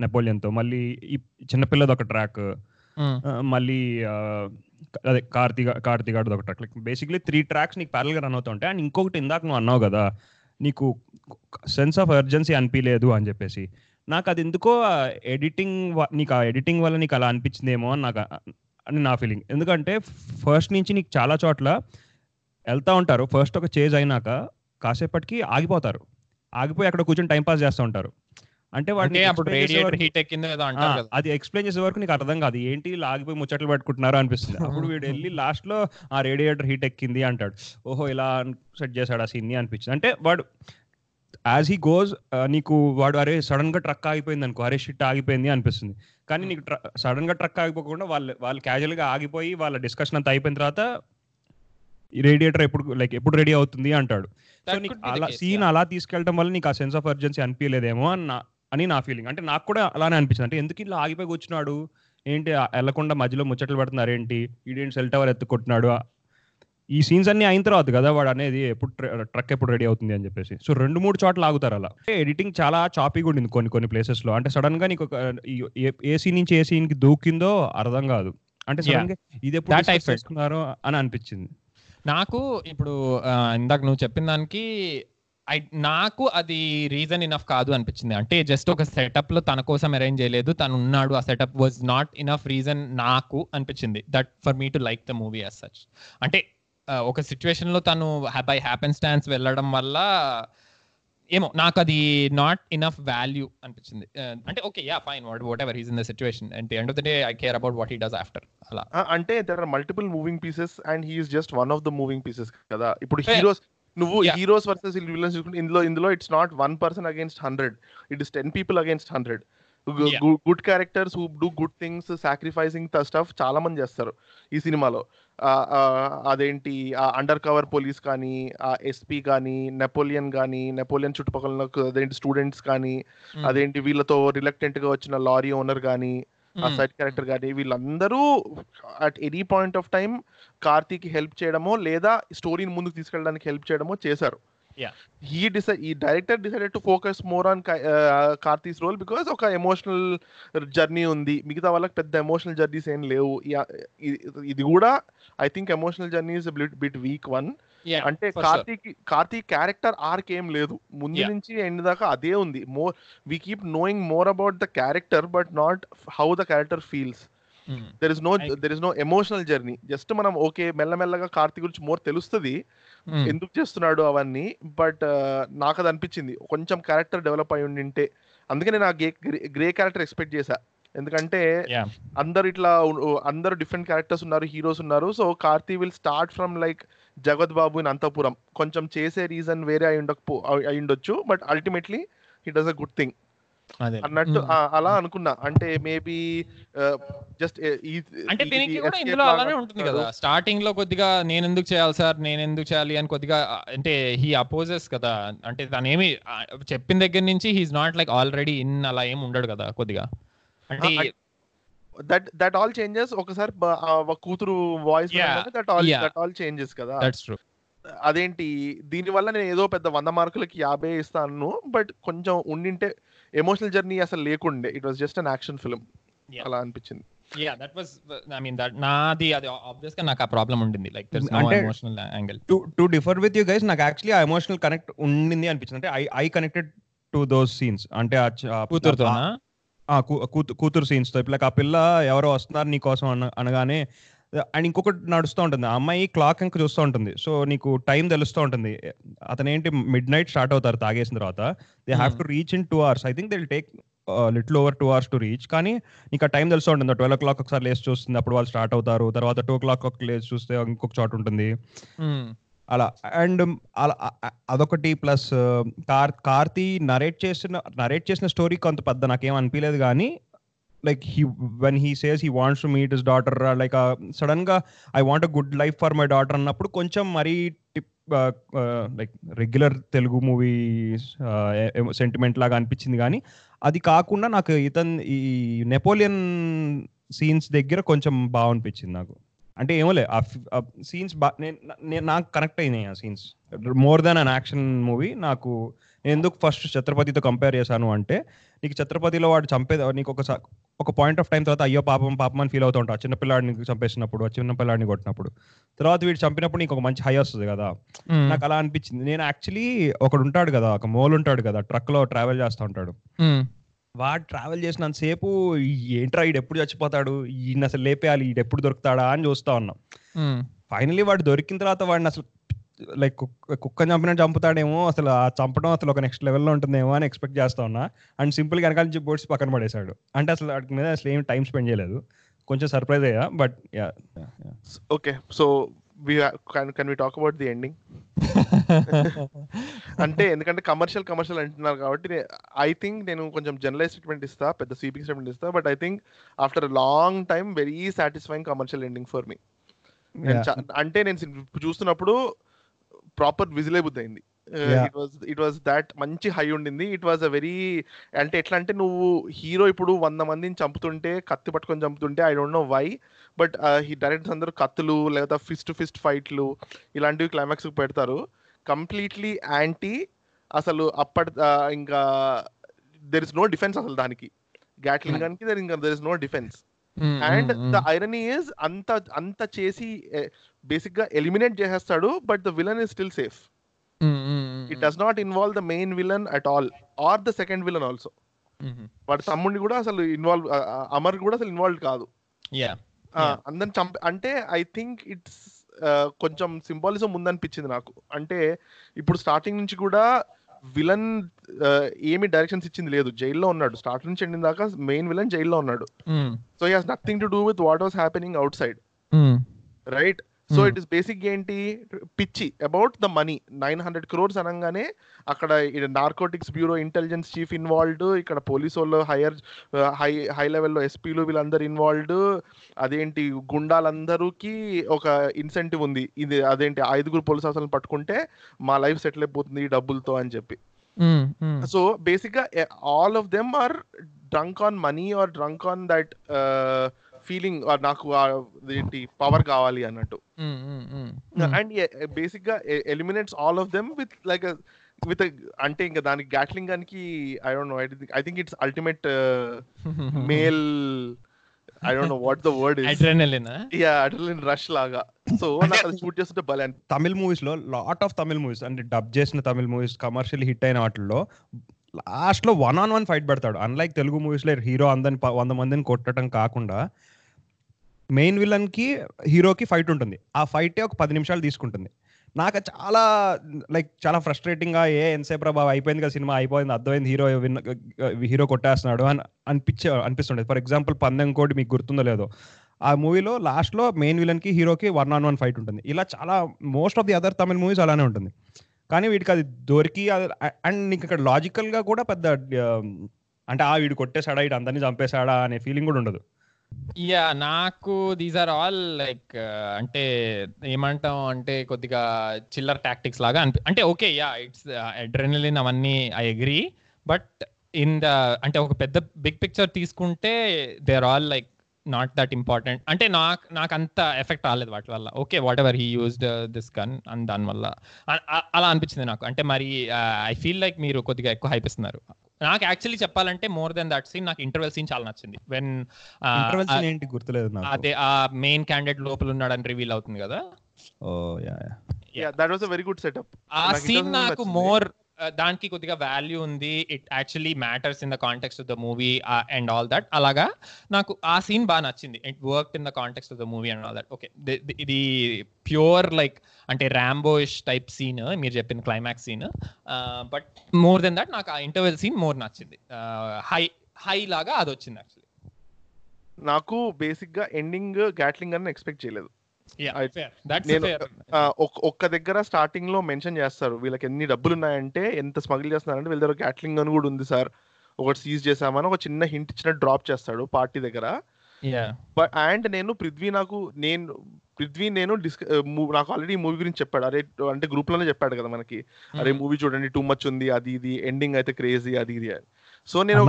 నెపోలియన్తో, మళ్ళీ ఈ చిన్నపిల్లది ఒక ట్రాక్, మళ్ళీ అదే కార్తి కార్తి గారిది ఒక track. Like basically three tracks నీకు ప్యారల్ గా రన్ అవుతూ ఉంటాయి. అండ్ ఇంకొకటి ఇందాక నువ్వు అన్నావు కదా నీకు సెన్స్ ఆఫ్ అర్జెన్సీ అనిపించలేదు అని చెప్పేసి, నాకు అది ఎందుకో ఎడిటింగ్ నీకు ఆ ఎడిటింగ్ వల్ల నీకు అలా అనిపించిందేమో అని నాకు అని నా ఫీలింగ్. ఎందుకంటే ఫస్ట్ నుంచి నీకు చాలా చోట్ల వెళ్తూ ఉంటారు, ఫస్ట్ ఒక చేజ్ అయినాక కాసేపటికి ఆగిపోతారు, ఆగిపోయి అక్కడ కూర్చొని టైం పాస్ చేస్తూ ఉంటారు. అంటే వాడిని అది ఎక్స్ప్లెయిన్ చేసే వరకు నీకు అర్థం కాదు, ఏంటి లాగిపోయి ముచ్చట్లు పెట్టుకుంటున్నారో అనిపిస్తుంది. అప్పుడు వీడు వెళ్ళి లాస్ట్ లో ఆ రేడియేటర్ హీట్ ఎక్కింది అంటాడు, ఓహో ఇలా సెట్ చేశాడు ఆ సీన్ని అనిపించింది. అంటే వాడు యాజ్ హీ గోజ్ నీకు వాడు అరే సడన్ గా ట్రక్ ఆగిపోయింది అనుకో, అరే షిట్ ఆగిపోయింది అనిపిస్తుంది. కానీ నీకు సడన్ గా ట్రక్ ఆగిపోకుండా వాళ్ళు వాళ్ళు క్యాజువల్ గా ఆగిపోయి వాళ్ళ డిస్కషన్ అంతా అయిపోయిన తర్వాత రేడియేటర్ ఎప్పుడు లైక్ ఎప్పుడు రెడీ అవుతుంది అంటాడు. సో నీకు అలా సీన్ అలా తీసుకెళ్ళడం వల్ల నీకు ఆ సెన్స్ ఆఫ్ అర్జెన్సీ అనిపించలేదేమో అని అని నా ఫీలింగ్. అంటే నాకు కూడా అలానే అనిపించింది, అంటే ఎందుకు ఇలా ఆగిపోయి కూర్చున్నాడు, ఏంటి వెళ్లకుండా మధ్యలో ముచ్చట్లు పెడుతున్నారు, ఏంటి ఈడేంటి సెల్ టవర్ ఎత్తుకుంటున్నాడు, ఈ సీన్స్ అన్ని అయిన తర్వాత కదా వాడు అనేది ఎప్పుడు ట్రక్ ఎప్పుడు రెడీ అవుతుంది అని చెప్పేసి. సో రెండు మూడు చోట్ల ఆగుతారు అలా. ఎడిటింగ్ చాలా చాపీగా ఉండింది కొన్ని కొన్ని ప్లేసెస్ లో. అంటే సడన్ గా నీకు ఏ సీన్ నుంచి ఏ సీన్ కి దూకిందో అర్థం కాదు, అంటే సడన్ గా ఇది ఎప్పుడు అని అనిపించింది నాకు. ఇప్పుడు ఇందాక నువ్వు చెప్పిన దానికి నాకు అది రీజన్ ఇనఫ్ కాదు అనిపించింది. అంటే జస్ట్ ఒక సెటప్ లో తన కోసం అరేంజ్ చేయలేదు, తను ఉన్నాడు, ఆ setup was not enough reason నాకు అనిపించింది. That for me to like the movie as such. అంటే ఒక సిచ్యువేషన్ లో తను బై హ్యాపెన్ స్టాన్స్ వెళ్ళడం వల్ల ఏమో నాకు అది నాట్ ఇనఫ్ వాల్యూ అనిపించింది. అంటే okay yeah fine what whatever is in the situation and end of the day I care about what he does after. అలా అంటే there are multiple moving pieces and he is just one of the moving pieces కదా. ఇప్పుడు హీరోస్ నువ్వు హీరోస్ వర్సెస్ విలన్స్ ఇందులో ఇందులో it's not one person against hundred, it is ten people against hundred. Good characters who do good things sacrificing the stuff చాలా మంది చేస్తారు ఈ సినిమాలో. అదేంటి అండర్ కవర్ పోలీస్ కానీ, ఆ ఎస్పీ కానీ, నెపోలియన్ కానీ, నెపోలియన్ చుట్టుపక్కల అదేంటి స్టూడెంట్స్ కానీ, అదేంటి వీళ్ళతో రిలక్టెంట్ గా వచ్చిన లారీ ఓనర్ కానీ, ఆ సైడ్ క్యారెక్టర్ కానీ, వీళ్ళందరూ at any point of time కార్తీకి హెల్ప్ చేయడమో లేదా స్టోరీని ముందుకు తీసుకెళ్ళడానికి హెల్ప్ చేయడమో చేశారు. He decided, he director decided to focus more on Ka- uh, Karthi's role because oka emotional journey undi, migitha vallaku pedda emotional journeys em levu. Idi kuda I think emotional journey is a bit, bit weak one. అంటే కార్తీ కార్తీ క్యారెక్టర్ ఆర్క్ ఏం లేదు, ముందు నుంచి ఎండ్ దాకా అదే ఉంది. More we keep knowing more about the character but not how the character feels. There is no there is no emotional journey. Just మనం ఓకే మెల్లమెల్లగా కార్తీ గురించి మోర్ తెలుస్తుంది, ఎందుకు చేస్తున్నాడు అవన్నీ, బట్ నాకు అది అనిపించింది కొంచెం క్యారెక్టర్ డెవలప్ అయి ఉండింటే. అందుకే నేను ఆ గ్రే క్యారెక్టర్ ఎక్స్పెక్ట్ చేశా, ఎందుకంటే అందరు ఇట్లా అందరు డిఫరెంట్ క్యారెక్టర్స్ ఉన్నారు, హీరోస్ ఉన్నారు. So Karthi will start from like Jagath Babu in Anantapuram, కొంచెం చేసే రీజన్ వేరే అయి ఉండకపో అయి ఉండొచ్చు, but ultimately it was a good thing అన్నట్టు అలా అనుకున్నా. అంటే మేబీ జస్ట్ అంటే దీనికి కూడా ఇందులో అలానే ఉంటుంది కదా, స్టార్టింగ్ లో కొద్దిగా నేను ఎందుకు చేయాలి సార్ నేను ఎందుకు చేయాలి అని కొద్దిగా అంటే హీ అపోజెస్ కదా. అంటే తను ఏమి చెప్పిన దగ్గర నుంచి he's not like already in అలా ఏమి ఉండడు కదా కొద్దిగా. అంటే దట్ దట్ ఆల్ చేంజెస్ ఒకసారి కూతురు voice that all that all changes కదా. That's true. అదేంటి దీనివల్ల నేను ఏదో పెద్ద వంద మార్కులకి యాభై ఇస్తాను, బట్ కొంచెం ఉండింటే ఎమోషనల్ జర్నీ అసలు లేకుండే, it was just an action film అలా అనిపించింది. Yeah that was I mean that నాది అది ఆబ్వియస్ గా నాకు ఆ ప్రాబ్లం ఉండింది. Like there is no emotional angle to to differ with you guys. నాకు యాక్చువల్లీ ఆ ఎమోషనల్ కనెక్ట్ ఉండింది అనిపించింది. అంటే I I connected to those scenes. అంటే కూతురుతోనా కూతురు సీన్స్ తో ఇప్పుడు ఆ పిల్ల ఎవరో వస్తున్నారు నీ కోసం అనగానే అండ్ ఇంకొకటి నడుస్తూ ఉంటుంది, ఆ అమ్మాయి క్లాక్ ఇంకా చూస్తూ ఉంటుంది. సో నీకు టైం తెలుస్తూ ఉంటుంది, అతనేంటి మిడ్ నైట్ స్టార్ట్ అవుతారు తాగేసిన తర్వాత, they have to reach in two hours I think they will take little over two hours to reach. కానీ నీకు ఆ టైం తెలుస్తూ ఉంటుంది, ట్వెల్వ్ ఓ క్లాక్ ఒకసారి లేచి చూస్తుంది అప్పుడు వాళ్ళు స్టార్ట్ అవుతారు, తర్వాత టూ ఓ క్లాక్ లేచి చూస్తే ఇంకొక చోట ఉంటుంది. అలా. అండ్ అదొకటి ప్లస్ కార్ కార్తి నరేట్ చేసిన నరేట్ చేసిన స్టోరీ కొంత పెద్ద నాకేం అనిపించలేదు, కానీ like he when he says he wants to meet his daughter uh, like a sudden ga I want a good life for my daughter annappudu koncham mari like regular Telugu movies uh, sentiment laga anpichindi, gaani adi kaakunda naaku itan ee Napoleon scenes deggara koncham baa anpichindi naaku. అంటే ఏమోలే ఆ సీన్స్ బా నేను నాకు కనెక్ట్ అయినాయి ఆ scenes more than an action movie. నాకు నేను ఎందుకు ఫస్ట్ ఛత్రపతితో కంపేర్ చేశాను అంటే, నీకు ఛత్రపతిలో వాడు చంపేది నీకు ఒక ఒక పాయింట్ ఆఫ్ టైం తర్వాత అయ్యో పాపం పాపం అని ఫీల్ అవుతూ ఉంటావు చిన్నపిల్లాడిని చంపేసినప్పుడు, చిన్నపిల్లాడిని కొట్టినప్పుడు. తర్వాత వీడు చంపినప్పుడు నీకు ఒక మంచి హై వస్తుంది కదా, నాకు అలా అనిపించింది. నేను యాక్చువల్లీ ఒకడు ఉంటాడు కదా, ఒక మోల్ ఉంటాడు కదా, ట్రక్లో ట్రావెల్ చేస్తూ ఉంటాడు. వాడు ట్రావెల్ చేసినంతసేపు ఏంట్రా ఈడు ఎప్పుడు చచ్చిపోతాడు, ఈయన అసలు లేపేయాలి, ఈడు ఎప్పుడు దొరుకుతాడా అని చూస్తా ఉన్నాం. ఫైనలీ వాడు దొరికిన తర్వాత వాడిని అసలు లైక్ కుక్కని చంపినట్టు చంపుతాడేమో, అసలు ఆ చంపడం అసలు ఒక నెక్స్ట్ లెవెల్లో ఉంటుందేమో అని ఎక్స్పెక్ట్ చేస్తా ఉన్నా. అండ్ సింపుల్గా వెనకాల నుంచి బోర్డ్స్ పక్కన పడేశాడు. అంటే అసలు వాటి మీద అసలు ఏం టైం స్పెండ్ చేయలేదు, కొంచెం సర్ప్రైజ్ అయ్యా. But yeah okay, so we can, can we talk about the ending? అంటే ఎందుకంటే కమర్షియల్ కమర్షియల్ అంటున్నారు కాబట్టి ఐ థింక్ నేను కొంచెం జనరలైజ్ స్టేట్మెంట్ ఇస్తా, పెద్ద స్వీపింగ్ స్టేట్మెంట్ ఇస్తా. But I think after long time very satisfying commercial ending for me. అంటే నేను చూస్తున్నప్పుడు ప్రాపర్ విజిలబుల్ అయింది. It was it was that మంచి హై ఉండింది. ఇట్ వాజ్ అ వెరీ, అంటే ఎట్లా అంటే నువ్వు హీరో ఇప్పుడు వంద మందిని చంపుతుంటే కత్తి పట్టుకొని చంపుతుంటే I don't know why but ఈ డైరెక్టర్స్ అందరూ కత్తులు లేదా ఫిస్ట్ టు ఫిస్ట్ ఫైట్లు ఇలాంటివి క్లైమాక్స్కి పెడతారు. కంప్లీట్లీ యాంటీ అసలు అప్పటి ఇంకా దెర్ ఇస్ నో డిఫెన్స్ అసలు దానికి గ్యాట్లింగ్ గన్కి దెర్ ఇంకా there is no defence. And the irony is అంత అంత చేసి బేసిక్గా ఎలిమినేట్ చేసేస్తాడు but the villain is still safe. It does not involve the main villain at all or the second villain also. వాడు తమ్ముడిని కూడా అసలు ఇన్వాల్వ్, అమర్ కూడా అసలు ఇన్వాల్వ్ కాదు. అందరిని చంప అంటే ఐ థింక్ ఇట్స్ కొంచెం సింబాలిజం ఉందనిపించింది నాకు. అంటే ఇప్పుడు స్టార్టింగ్ నుంచి కూడా విలన్ ఏమి డైరెక్షన్స్ ఇచ్చింది లేదు, జైల్లో ఉన్నాడు స్టార్ట్ నుంచి ఎండిన దాకా. మెయిన్ విలన్ జైల్లో ఉన్నాడు, so he has nothing to do with what was happening outside, right? So it is basic ఏంటి పిచ్చి about the money. Nine hundred crores అనగానే అక్కడ narcotics bureau intelligence chief involved, ఇక్కడ పోలీసు వాళ్ళు హైయర్ హై హై లెవెల్లో ఎస్పీలు వీళ్ళందరూ ఇన్వాల్వ్డ్. అదేంటి గుండాలందరికీ ఒక ఇన్సెంటివ్ ఉంది, ఇది అదేంటి ఐదుగురు పోలీస్ ఆఫీసర్లను పట్టుకుంటే మా లైఫ్ సెటిల్ అయిపోతుంది ఈ డబ్బులతో అని చెప్పి. సో బేసిక్గా all of them are drunk on money are drunk on that feeling, నాకు ఏంటి పవర్ కావాలి అన్నట్టు. అండ్ బేసిక్ గా eliminates all of them with like with అంటే ఇంకా దానికి గ్యాట్లింగ్ దానికి I don't know, I think it's ultimate male, I don't know what the word is, adrenaline, yeah adrenaline rush లాగా. సో నాకు అది షూట్ చేస్తుంటే భలే. తమిళ మూవీస్ లో లాట్ ఆఫ్ తమిళ మూవీస్ అంటే డబ్ చేసిన తమిళ మూవీస్ కమర్షియల్ హిట్ అయిన వాటిల్లో లాస్ట్ లో వన్ ఆన్ వన్ ఫైట్ పెడతాడు. అన్లైక్ తెలుగు మూవీస్ లో హీరో అందరిని వంద మందిని కొట్టడం కాకుండా మెయిన్ విలన్ కి హీరోకి ఫైట్ ఉంటుంది, ఆ ఫైటే ఒక పది నిమిషాలు తీసుకుంటుంది. నాకు చాలా లైక్ చాలా ఫ్రస్ట్రేటింగ్ గా ఏ ఎన్సేపు బాబు అయిపోయింది కదా సినిమా, అయిపోయింది అర్థమైంది హీరో హీరో కొట్టేస్తున్నాడు అని అనిపించే అనిపిస్తుండేది. ఫర్ ఎగ్జాంపుల్ పందెం కోడి మీకు గుర్తుందో లేదో, ఆ మూవీలో లాస్ట్ లో మెయిన్ విలన్ కి హీరోకి వన్ ఆన్ వన్ ఫైట్ ఉంటుంది. ఇలా చాలా most of the other Tamil movies అలానే ఉంటుంది, కానీ వీడికి అది దొరికి. అండ్ నీకు ఇక్కడ లాజికల్ గా కూడా పెద్ద అంటే ఆ వీడు కొట్టేశాడా వీడు అందరినీ చంపేశాడా అనే ఫీలింగ్ కూడా ఉండదు. యా నాకు దీస్ ఆర్ ఆల్ లైక్ అంటే ఏమంటాం అంటే కొద్దిగా చిల్లర్ టాక్టిక్స్ లాగా అనిపి అంటే ఓకే యా ఇట్స్ అడ్రెనలిన్ అవన్నీ I agree. But in the అంటే ఒక పెద్ద బిగ్ పిక్చర్ తీసుకుంటే they are all like not that important. అంటే నాకు నాకు అంత ఎఫెక్ట్ రాలేదు వాటి వల్ల. Okay whatever he used this gun and దానివల్ల అలా అనిపించింది నాకు. అంటే మరి ఐ ఫీల్ లైక్ మీరు కొద్దిగా ఎక్కువ హైప్ ఇస్తున్నారు. నాకు యాక్చువల్లీ చెప్పాలంటే మోర్ దెన్ దట్ సీన్ నాకు ఇంటర్వెల్ సీన్ చాలా నచ్చింది. వెన్ గుర్తులేదు అదే ఆ మెయిన్ క్యాండిడేట్ లోపల ఉన్నాడని రివీల్ అవుతుంది కదా, ఆ సీన్ నాకు మోర్ దానికి కొద్దిగా వాల్యూ ఉంది. It actually matters in the context of the movie and all that. అలాగా నాకు ఆ సీన్ బాగా నచ్చింది. It worked in the context of the movie and all that. Okay ఇది ప్యూర్ లైక్ అంటే ర్యాంబోయిష్ టైప్ సీన్ మీరు చెప్పిన climax scene. But more than that నాకు ఆ ఇంటర్వెల్ సీన్ మోర్ నచ్చింది, హై హై లాగా అది వచ్చింది. యాక్చువల్లీ నాకు బేసిక్గా ఎండింగ్ గ్యాట్లింగ్ అని ఎక్స్పెక్ట్ చేయలేదు. ఒక్క దగ్గర స్టార్టింగ్ లో మెన్షన్ చేస్తారు వీళ్ళకి ఎన్ని డబ్బులు ఉన్నాయంటే ఎంత స్మగ్లింగ్ చేస్తున్నారంటే వీళ్ళ దగ్గర క్యాట్లింగ్ అని కూడా ఉంది సార్, ఒకటి సీజ్ చేసామని ఒక చిన్న హింట్ ఇచ్చిన డ్రాప్ చేస్తాడు పార్టీ దగ్గర. బట్ అండ్ నేను పృథ్వీ నాకు నేను పృథ్వీ నేను డిస్క నాకు ఆల్రెడీ మూవీ గురించి చెప్పాడు, అరే అంటే గ్రూప్ లోనే చెప్పాడు కదా మనకి, అరే మూవీ చూడండి టూ మచ్ ఉంది అది ఇది ఎండింగ్ అయితే క్రేజీ అది ఇది అని. సో నేను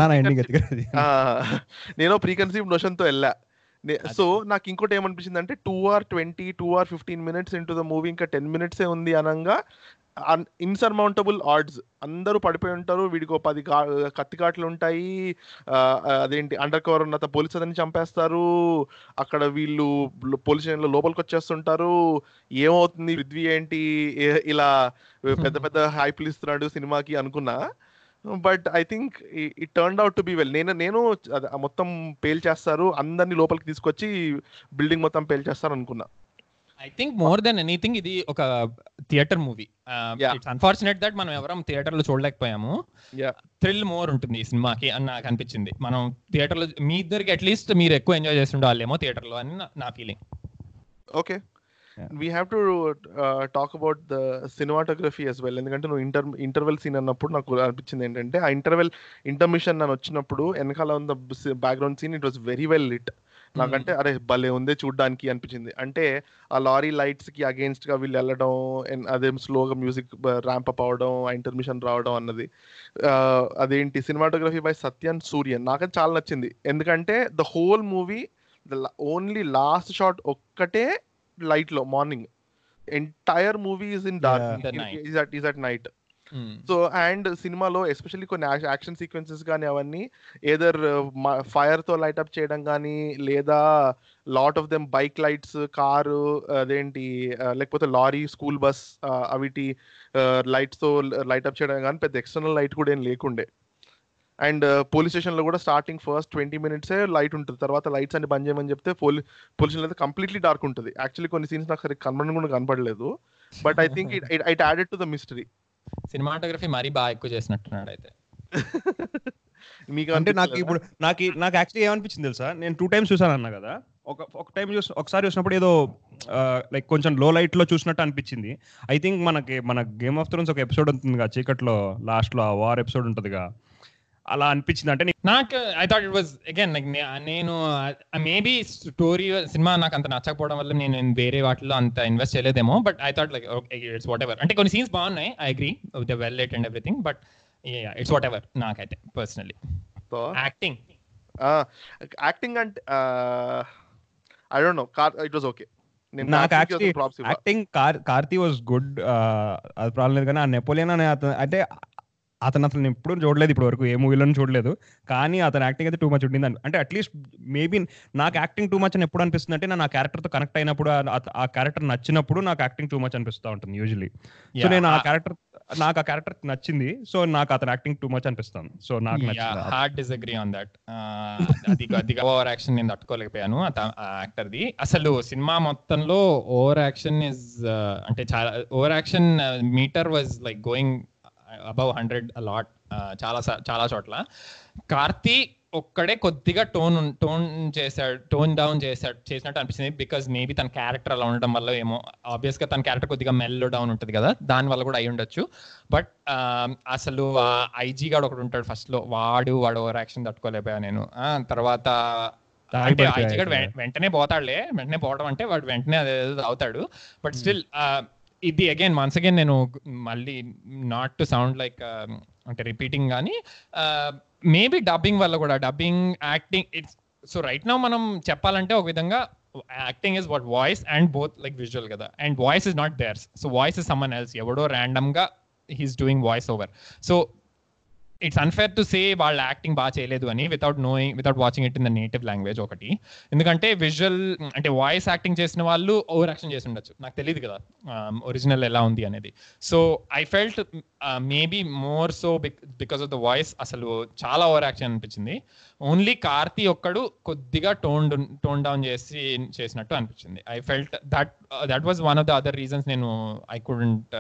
నేను ప్రీ కన్సీవ్డ్ నోషన్ తో వెళ్ళా. సో నాకు ఇంకోటి ఏమనిపించింది అంటే two or twenty two or fifteen minutes into the movie ఇంకా టెన్ మినిట్సే ఉంది అనగా ఇన్సర్మౌంటబుల్ ఆర్డ్స్, అందరూ పడిపోయి ఉంటారు, వీడికి పది కా కత్తి కాట్లు ఉంటాయి, అదేంటి అండర్ కవర్ ఉన్నత పోలీస్ అతన్ని చంపేస్తారు, అక్కడ వీళ్ళు పోలీస్ స్టేషన్లో లోపలికి వచ్చేస్తుంటారు, ఏమవుతుంది పృథ్వీ ఏంటి ఇలా పెద్ద పెద్ద హైప్లు ఇస్తున్నాడు సినిమాకి అనుకున్నా. But I think it turned out to be well. నేను నేను మొత్తం పేల్ చేస్తారు అందరినీ లోపలికి తీసుకొచ్చి బిల్డింగ్ మొత్తం పేల్ చేస్తారు అనుకున్నా. I think more than anything ఇది ఒక theatre movie. It's unfortunate that మనం ఎవరం థియేటర్ లో చూడలేకపోయాము. థ్రిల్ మోర్ ఉంటుంది ఈ సినిమాకి అని నాకు అనిపించింది. మనం థియేటర్ లో మీ ఇద్దరికి అట్లీస్ట్ మీరు ఎక్కువ ఎంజాయ్ చేసి ఉండాలేమో థియేటర్ లో అని నా feeling. Okay, we have to uh, talk about the cinematography as well. ఎందుకంటే నువ్వు ఇంటర్ ఇంటర్వెల్ సీన్ అన్నప్పుడు నాకు అనిపించింది ఏంటంటే ఆ ఇంటర్వెల్ ఇంటర్మిషన్ నన్ను వచ్చినప్పుడు వెనకాల ఉన్న background scene it was very well lit. నాకంటే అరే భలే ఉందే చూడ్డానికి అనిపించింది. అంటే ఆ లారీ లైట్స్ కి అగేన్స్ట్ గా వీళ్ళు వెళ్ళడం, అదేం స్లోగా మ్యూజిక్ ర్యాంప్ అప్ అవడం, ఆ ఇంటర్మిషన్ రావడం అన్నది అదేంటి సినిమాటోగ్రఫీ బై సత్యన్ సూర్యన్ నాకైతే చాలా నచ్చింది. ఎందుకంటే the whole movie the only last shot ఒక్కటే లైట్ లో, morning entire movie is in dark is at night. So and సినిమాలో ఎస్పెషల్లీ కొన్ని యాక్షన్ సీక్వెన్సెస్ కానీ అవన్నీ ఏదర్ ఫైర్ తో లైట్ అప్ చేయడం కానీ, లేదా lot of them bike lights, car అదేంటి లేకపోతే లారీ స్కూల్ బస్ అవిటి లైట్స్ తో లైట్ అప్ చేయడం కానీ పెద్ద ఎక్స్టర్నల్ లైట్ కూడా ఏం లేకుండే. అండ్ పోలీస్ స్టేషన్లో కూడా స్టార్టింగ్ ఫస్ట్ ట్వంటీ మినిట్సే లైట్ ఉంటుంది, తర్వాత లైట్స్ అన్ని బంద్ చేయమని చెప్తే పోలీస్ పోలీస్ స్టేషన్ అయితే కంప్లీట్లీ డార్క్ ఉంటుంది. యాక్చువల్లీ కొన్ని సీన్స్ నాకు సరిగ్గా కనబడడం కూడా కనపడలేదు. But I think it it added to the mystery. Cinematography మరీ బాగా ఎక్కువ చేసినట్టున్నాడు అయితే. మీకు అంటే నాకు ఇప్పుడు నాకు నాకు యాక్చువల్లీ ఏమనిపించింది తెలుసా, నేను టూ టైమ్స్ చూసాను అన్నా కదా, ఒక ఒక టైం చూసి ఒకసారి చూసినప్పుడు ఏదో లైక్ కొంచెం లో లైట్ లో చూసినట్టు అనిపించింది. ఐ థింక్ మనకి మన గేమ్ ఆఫ్ థ్రోన్స్ ఒక ఎపిసోడ్ ఉంటుందిగా చీకట్లో, లాస్ట్ లో ఆ వార్ ఎపిసోడ్ ఉంటుందిగా, అలా అనిపించింది. అంటే నాకు I thought it was again like నేను మేబీ స్టోరీ సినిమా నాకు అంత నచ్చకపోవడం వల్ల నేను వేరే వాటిలో అంత ఇన్వెస్ట్ చేయలేదేమో. But I thought like it's whatever. అంటే కొన్ని సీన్స్ బాగున్నాయి, I agree with the well light and everything, but it's whatever నాకైతే పర్సనలీ. యాక్టింగ్ యాక్టింగ్ అంటే I don't know it was okay. నాకు యాక్టింగ్ కార్తి వాజ్ గుడ్, అది ప్రాబ్లం లేదు. కానీ ఆ నెపోలియన్ అనే అంటే అతను అసలు నేను ఎప్పుడు చూడలేదు ఇప్పటి వరకు ఏ మూవీలోనూ చూడలేదు, కానీ అతను యాక్టింగ్ అయితే టూ మచ్ ఉండింది. అంటే అట్లీస్ట్ మేబీ నాకు యాక్టింగ్ టూ మచ్ అని ఎప్పుడు అనిపిస్తుంది అంటే నా క్యారెక్టర్తో కనెక్ట్ అయినప్పుడు, ఆ క్యారెక్టర్ నచ్చినప్పుడు నాకు యాక్టింగ్ టూ మచ్ అనిపిస్తూ ఉంటుంది యూజువలీ. సో నేను ఆ క్యారెక్టర్ నాకు ఆ క్యారెక్టర్ నచ్చింది, సో నాకు అతను యాక్టింగ్ టూ మచ్ అనిపిస్తుంది. సో నాకు హార్డ్ డిస్అగ్రీ ఆన్ దట్. అది కొద్దిగా ఓవర్ యాక్షన్ నేను తట్టుకోలేకపోయాను యాక్టర్ది. అసలు సినిమా మొత్తంలో ఓవర్ యాక్షన్ ఇస్ అంటే చాలా over action meter was like going above hundred a lot చాలా చాలా చోట్ల. కార్తీ ఒక్కడే కొద్దిగా టోన్ టోన్ చేశాడు టోన్ డౌన్ చేశాడు చేసినట్టు అనిపిస్తుంది. బికాజ్ మేబీ తన క్యారెక్టర్ అలా ఉండడం వల్ల ఏమో, ఆబ్వియస్గా తన క్యారెక్టర్ కొద్దిగా మెల్లో డౌన్ ఉంటుంది కదా, దానివల్ల కూడా అయి ఉండొచ్చు. బట్ అసలు ఐజీ గాడు ఒకడు ఉంటాడు ఫస్ట్లో, వాడు వాడు ఓవర్ యాక్షన్ తట్టుకోలేకపోయా నేను. తర్వాత అంటే ఐజీ గాడు వెంటనే పోతాడులే, వెంటనే పోవడం అంటే వాడు వెంటనే అదే అవుతాడు. బట్ స్టిల్ ఇది అగైన్ వన్స్ అగైన్ నేను మళ్ళీ నాట్ టు సౌండ్ లైక్ అంటే రిపీటింగ్, కానీ మేబీ డబ్బింగ్ వల్ల కూడా, dubbing acting it's so right now మనం చెప్పాలంటే ఒక విధంగా acting is what voice and both like visual కదా, and voice is not theirs. So voice is someone else, ఎవడో ర్యాండమ్గా he's doing voice over. So it's unfair to say వాళ్ళ యాక్టింగ్ బాగా చేయలేదు అని without knowing without watching it in the native language ఒకటి. ఎందుకంటే విజువల్ అంటే వాయిస్ యాక్టింగ్ చేసిన వాళ్ళు ఓవర్ యాక్షన్ చేసి ఉండొచ్చు, నాకు తెలియదు కదా ఒరిజినల్ ఎలా ఉంది అనేది. So I felt maybe more so because of the voice అసలు చాలా ఓవర్ యాక్షన్ అనిపించింది. ఓన్లీ కార్తీ ఒక్కడు కొద్దిగా టోన్ టోన్ డౌన్ చేసి చేసినట్టు అనిపించింది. I felt that that was one of the other reasons నేను ఐ కుడెంట్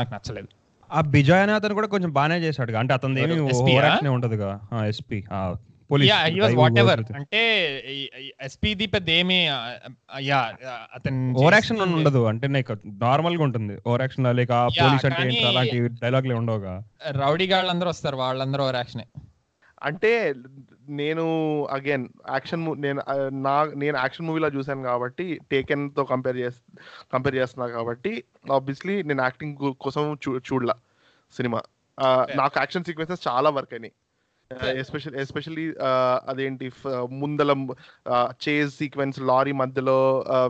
నాకు నచ్చలేదు. ఆ బిజాయ్ అనే అతను కూడా కొంచెం బాగానే చేశాడు, అంటే అతను ఏమి ఓవర్ యాక్షన్ ఉండదుగా ఎస్పీ అంటే ఎస్పీది పెద్ద ఏమి ఓవర్ యాక్షన్ ఉండదు, అంటే నార్మల్ గా ఉంటుంది ఓవర్ యాక్షన్, లేక పోలీస్ అంటే అలాంటి డైలాగ్లు ఉండవుగా. రౌడీ గాళ్ళందరూ వస్తారు, వాళ్ళందరూ ఓవర్ యాక్షన్. అంటే నేను అగైన్ యాక్షన్ నేను నా నేను యాక్షన్ మూవీలో చూశాను కాబట్టి టేకెన్ తో కంపేర్ చేస్త కంపేర్ చేస్తున్నా కాబట్టి ఆబ్వియస్లీ నేను యాక్టింగ్ కోసం చూ చూడలా సినిమా. నాకు యాక్షన్ సీక్వెన్సెస్ చాలా వర్క్ అయినాయి, ఎస్పెషల్ ఎస్పెషల్లీ అదేంటి ముందల చేజ్ సీక్వెన్స్, లారీ మధ్యలో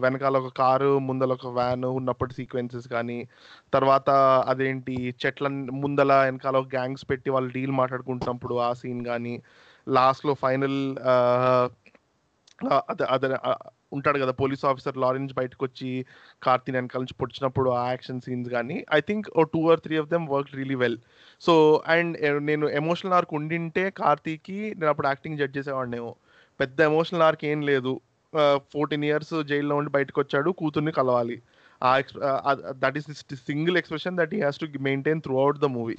వెనకాల ఒక కారు ముందల ఒక వ్యాన్ ఉన్నప్పుడు సీక్వెన్సెస్ కానీ, తర్వాత అదేంటి చెట్ల ముందల వెనకాల గ్యాంగ్స్ పెట్టి వాళ్ళు డీల్ మాట్లాడుకుంటున్నప్పుడు ఆ సీన్ కానీ, లాస్ట్లో ఫైనల్ అదే అదే ఉంటాడు కదా పోలీస్ ఆఫీసర్ లారీ నుంచి బయటకు వచ్చి కార్తీని వెనకాల నుంచి పొడిచినప్పుడు ఆ యాక్షన్ సీన్స్ కానీ, I think oh two or three of them work really well. So and నేను ఎమోషనల్ ఆర్క్ ఉండింటే కార్తీకి నేను అప్పుడు యాక్టింగ్ జడ్జ్ చేసేవాడిని ఏమో. పెద్ద ఎమోషనల్ ఆర్క్ ఏం లేదు, ఫోర్టీన్ ఇయర్స్ జైల్లో ఉండి బయటకు వచ్చాడు, కూతుర్ని కలవాలి, ఆ ex that is single expression that he has to maintain throughout the movie.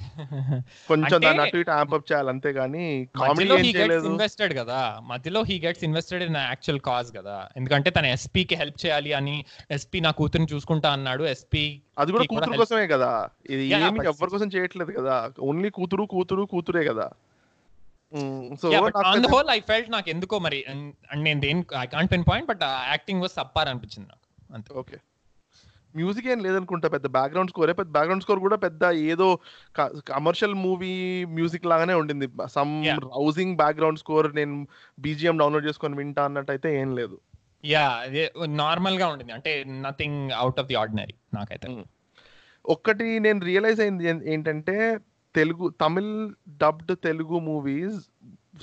కొంచెం దాన్ని అటు ఇటు యాంప్ అప్ చేయాలి అంతే కానీ కామెడీ ఏం చేయలేదు. ఇన్వెస్టెడ్ కదా మధ్యలో, he gets invested in actual cause కదా, ఎందుకంటే తన ఎస్పీకి హెల్ప్ చేయాలి అని, ఎస్పీ నా కూతురుని చూసుకుంటా అన్నాడు. ఎస్పీ అది కూడా కూతురు కోసమే కదా, ఇది ఏమి ఎవరి కోసం చేయట్లేదు కదా, ఓన్లీ కూతురు కూతురు కూతురే కదా. So yeah, but on the whole I felt నాకు ఎందుకో మరి and then I can't pinpoint but acting was subpar అనిపించింది నాకు అంతే. Okay. మ్యూజిక్ ఏం లేదనుకుంటా, పెద్ద బ్యాక్గ్రౌండ్ స్కోరే, పెద్ద బ్యాక్గ్రౌండ్ స్కోర్ కూడా పెద్ద ఏదో కమర్షియల్ మూవీ మ్యూజిక్ లాగానే ఉండింది. సమ్ రౌజింగ్ బ్యాక్గ్రౌండ్ స్కోర్, నేను బీజిఎం డౌన్లోడ్ చేసుకొని వింటా అన్నట్టయితే ఏం లేదు, యా నార్మల్ గా ఉండింది, అంటే nothing out of the ordinary. నాకైతే ఒక్కటి నేను రియలైజ్ అయింది ఏంటంటే Telugu Tamil dubbed Telugu movies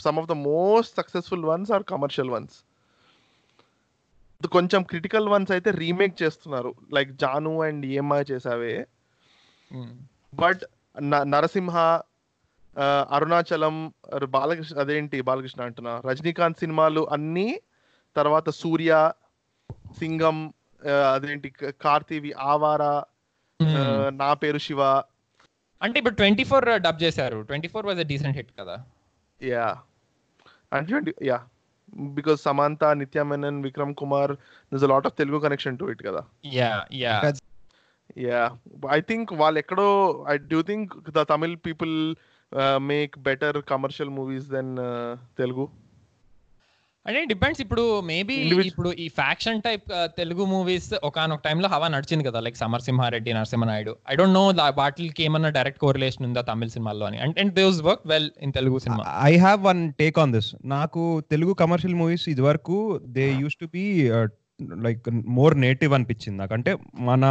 some of the most successful ones are commercial ones. కొంచెం క్రిటికల్ వన్స్ అయితే రీమేక్ చేస్తున్నారు లైక్ జాను అండ్ ఏమా చేసావే, బట్ నరసింహ, అరుణాచలం, బాలకృష్ణ అదేంటి బాలకృష్ణ అంటున్నా రజనీకాంత్ సినిమాలు అన్నీ, తర్వాత సూర్య, సింగం, అదేంటి కార్తీవి, ఆవారా, నా పేరు శివ, అంటే ఇప్పుడు ట్వంటీ ఫోర్ డబ్ చేశారు, twenty four was a decent hit కదా. యా అంటే yeah because Samantha, Nithya Menon, Vikram Kumar, there's a lot of Telugu connection to it kada. Yeah, yeah. That's... Yeah, I think while ekado, I do think the Tamil people uh, make better commercial movies than uh, Telugu. అంటే డిపెండ్స్. ఇప్పుడు మేబీ ఇప్పుడు ఈ ఫ్యాక్షన్ టైప్ తెలుగు మూవీస్ ఒకనొక టైంలో హవా నడిచింది కదా, like Samarasimha Reddy, Narasimha Naidu. I don't know వాటికి ఏమన్నా డైరెక్ట్ కోరిలేషన్ ఉందా తమిళ సినిమాల్లో అని, and and those work well in Telugu సినిమా. I have one take on this. నాకు తెలుగు కమర్షియల్ మూవీస్ ఇది వరకు they use to be like more native అనిపించింది నాకు. అంటే మన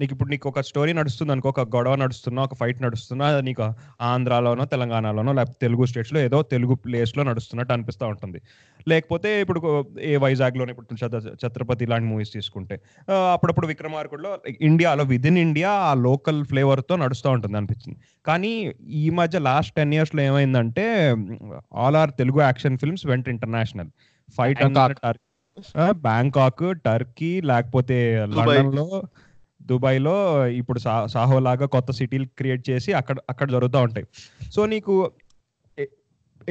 నీకు ఇప్పుడు నీకు ఒక స్టోరీ నడుస్తుంది అనుకో, ఒక గొడవ నడుస్తున్నా, ఒక ఫైట్ నడుస్తున్నా, నీకు ఆంధ్రాలోనో తెలంగాణలోనో లేకపోతే తెలుగు స్టేట్స్లో ఏదో తెలుగు ప్లేస్లో నడుస్తున్నట్టు అనిపిస్తూ ఉంటుంది. లేకపోతే ఇప్పుడు ఏ వైజాగ్లోనే ఇప్పుడు ఛత్రపతి ఇలాంటి మూవీస్ తీసుకుంటే అప్పుడప్పుడు విక్రమార్కుడులో ఇండియాలో విదిన్ ఇండియా ఆ లోకల్ ఫ్లేవర్తో నడుస్తూ ఉంటుంది అనిపించింది. కానీ ఈ మధ్య లాస్ట్ టెన్ ఇయర్స్లో ఏమైందంటే all are Telugu action films వెంట international fight and Bangkok, Turkey, లేకపోతే లండన్లో, దుబాయ్ లో ఇప్పుడు సా సాహో లాగా కొత్త సిటీలు క్రియేట్ చేసి అక్కడ అక్కడ జరుగుతూ ఉంటాయి. సో నీకు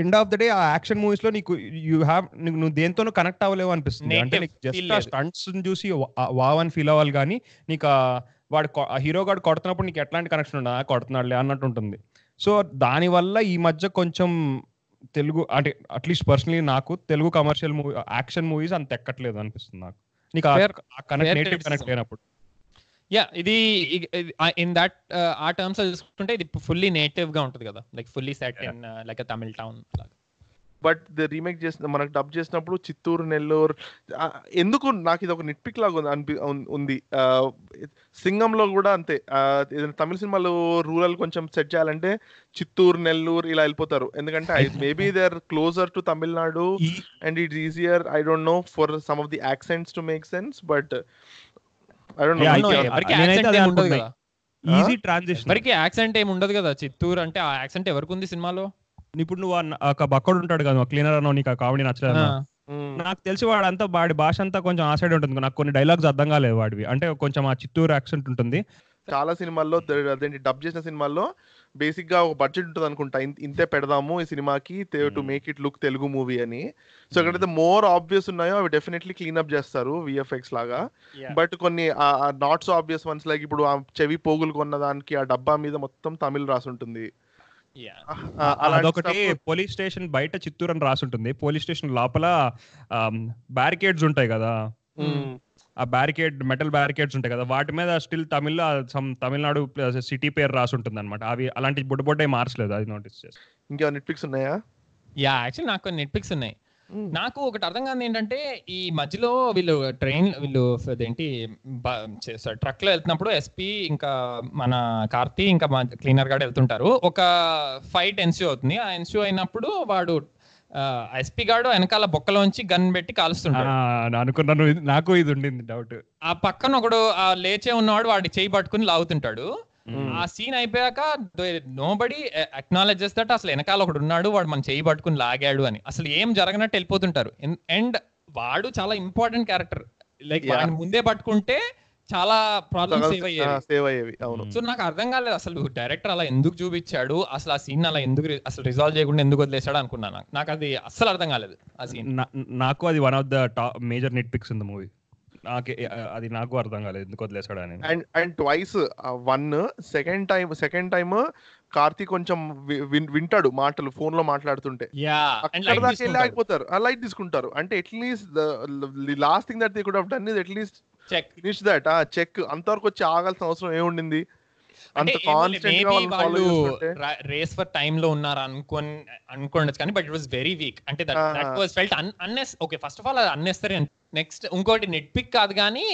ఎండ్ ఆఫ్ ద డే ఆ యాక్షన్ మూవీస్ లో నీకు యూ హ్యావ్ నువ్వు దేంతోనూ కనెక్ట్ అవ్వలేవు అనిపిస్తుంది. అంటే నీకు జస్ట్ ఆ స్టంట్స్ చూసి వావ్ అని ఫీల్ అవ్వాలి, కానీ నీకు వాడు హీరో గాడు కొడుతున్నప్పుడు నీకు ఎట్లాంటి కనెక్షన్ ఉండదు, కొడుతున్నాడులే అన్నట్టు ఉంటుంది. సో దానివల్ల ఈ మధ్య కొంచెం తెలుగు అంటే అట్లీస్ట్ పర్సనలీ నాకు Telugu commercial movie action movies అంత ఎక్కట్లేదు అనిపిస్తుంది నాకు, నీకు నేటివ్ కనెక్ట్ లేనప్పుడు. యా ఇది ఇన్ దట్ ఆ టర్మ్స్ చూసుకుంటే ఇది ఫుల్లీ నేటివ్ గా ఉంటుంది కదా, like fully set in like a Tamil town. But the remake చేసిన మనకు డబ్ చేసినప్పుడు చిత్తూరు, నెల్లూరు ఎందుకు నాకు ఇది ఒక నిట్ పిక్ లాగా అనిపి ఉంది. సింగంలో కూడా అంతే, ఏదైనా తమిళ సినిమాలో రూరల్ కొంచెం సెట్ చేయాలంటే చిత్తూరు, నెల్లూరు ఇలా వెళ్ళిపోతారు, ఎందుకంటే I maybe they are closer to Tamil Nadu and it's easier, I don't know for some of the accents to make sense, but Chittoor అంటే ఆ యాక్సెంట్ ఎవరికి ఉంది సినిమాలో. ఇప్పుడు నువ్వు బక్కడు ఉంటాడు కదా క్లీనర్ అన్న, నీకు ఆ కామెడీ నచ్చలేదు నాకు తెలిసి, వాడు అంతా వాడి భాష అంతా కొంచెం ఆ సైడ్ ఉంటుంది, నాకు కొన్ని డైలాగ్స్ అర్థం కాలేదు వాడివి, అంటే కొంచెం ఆ చిత్తూరు యాక్సెంట్ ఉంటుంది. చాలా సినిమాల్లో అదేంటి డబ్ చేసిన సినిమాల్లో బేసిక్ గా ఒక బడ్జెట్ ఉంటుంది అనుకుంటా, ఇంతే పెడదాము ఈ సినిమాకి to make it look Telugu movie అని. సో ఎక్కడైతే మోర్ ఆబ్వియస్ ఉన్నాయో అవి డెఫినెట్లీ క్లీన్ అప్ చేస్తారు విఎఫ్ఎక్స్ లాగా. బట్ కొన్ని not so obvious ones like ఇప్పుడు ఆ చెవి పోగులు కొన్న దానికి ఆ డబ్బా మీద మొత్తం తమిళ్ రాసి ఉంటుంది. అదొకటి పోలీస్ స్టేషన్ బయట చిత్తూరు అని రాసి ఉంటుంది, పోలీస్ స్టేషన్ లోపల బ్యారికేడ్స్ ఉంటాయి కదా, ఆ బ్యారికేడ్ మెటల్ బ్యారికేడ్స్ ఉంటాయి కదా, వాటి మీద still Tamil some Tamil Nadu city పేరు రాసి ఉంటుంది అనమాట. అవి అలాంటి బొడ్డు బొడ్డే మార్చలేదు, అది నోటీస్ చేసి. ఇంకా నెట్ పిక్స్ ఉన్నాయా? యా యాక్చువల్లీ నాకు నెట్ పిక్స్ ఉన్నాయి. నాకు ఒకటి అర్థం కాదు ఏంటంటే ఈ మధ్యలో వీళ్ళు ట్రైన్ వీళ్ళు అదేంటి ట్రక్ లో వెళ్తున్నప్పుడు ఎస్పీ ఇంకా మన కార్తీ ఇంకా క్లీనర్ గార్డ్ వెళ్తుంటారు, ఒక ఫైట్ ఎన్స్యూ అవుతుంది. ఆ ఎన్స్యూ అయినప్పుడు వాడు ఎస్పీ గాడు వెనకాల బొక్కలోంచి గన్ పెట్టి కాలుస్తుంటాడు అనుకున్నాను, నాకు ఇది ఉండింది డౌట్. ఆ పక్కన ఒకడు ఆ లేచే ఉన్నవాడు వాడి చేయి పట్టుకుని లాగుతుంటాడు. ఆ సీన్ అయిపోయాక నోబడి అక్నాలజెస్ దట్ అసలు వెనకాల ఒకడు ఉన్నాడు వాడు మన చేయి పట్టుకుని లాగాడు అని, అసలు ఏం జరగనట్టు వెళ్ళిపోతుంటారు. అండ్ వాడు చాలా ఇంపార్టెంట్ క్యారెక్టర్, లైక్ వాడిని ముందే పట్టుకుంటే చాలా ప్రాబ్లమ్స్ సేవ్ అయ్యేవి. సో నాకు అర్థం కాలేదు అసలు డైరెక్టర్ అలా ఎందుకు చూపించాడు, అసలు ఆ సీన్ అలా ఎందుకు అసలు రిజాల్వ్ చేయకుండా ఎందుకు వదిలేశాడు అనుకున్నాను. నాకు అది అస్సలు అర్థం కాలేదు ఆ సీన్. నాకు అది one of the top major nitpicks in the movie, నాకు అది నాకు అర్థం కాలేదు ఎందుకు వదిలేశాడు అని. And and twice one second time second time Karthi కొంచెం వింటాడు మాటలు ఫోన్ లో మాట్లాడుతుంటే, ఆగిపోతారు ఆ లైట్ తీసుకుంటారు. అంటే at least the last thing that they could have done is at least check finish that ఆ చెక్, అంతవరకు వచ్చి ఆగాల్సిన అవసరం ఏముండింది. రేస్ ఫర్ టైమ్ లో ఉన్నారు అనుకోని అనుకోండి కానీ but it was very weak. అంటే that that was felt unness. Okay first of all అది అన్నెసరీ. నెక్స్ట్ ఇంకోటి నెట్ పిక్ కాదు కానీ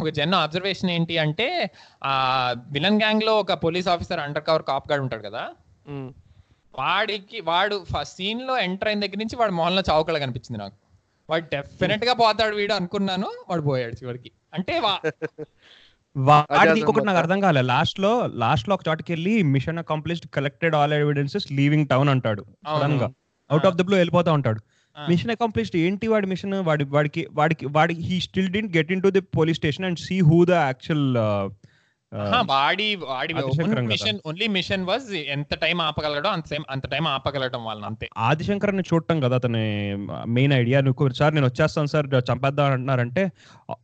ఒక జనరల్ అబ్జర్వేషన్ ఏంటి అంటే ఆ విలన్ గ్యాంగ్ లో ఒక police officer undercover cop guard ఉంటాడు కదా, వాడికి వాడు సీన్ లో ఎంటర్ అయిన దగ్గర నుంచి వాడు మొహంలో చావుకళ కనిపించింది నాకు. వాడు డెఫినెట్ గా పోతాడు వీడు అనుకున్నాను, వాడు పోయాడు చివరికి. అంటే వాడికి ఇంకొకటి నాకు అర్థం కాలేదు, లాస్ట్ లో లాస్ట్ లో ఒక చోటకి వెళ్ళి mission accomplished collected all evidences leaving town అంటాడు, సడన్ గా అవుట్ ఆఫ్ ద బ్లూ వెళ్ళిపోతా ఉంటాడు. మిషన్ అకాంప్లిష్డ్ ఏంటి వాడి మిషన్? వాడి వాడికి వాడికి వాడికి he still didn't get in to the police station and see who the actual వాడి వాడి మిషన్. ఓన్లీ మిషన్ వాజ్ ఎంత టైం ఆపగలగడం అంత అంత టైం ఆపగలగడం వాళ్ళని, అంతే. ఆదిశంకర్ని చూడటం కదా అతని మెయిన్ ఐడియా. నువ్వు సార్ నేను వచ్చేస్తాను సార్ చంపేద్దాం అంటున్నారంటే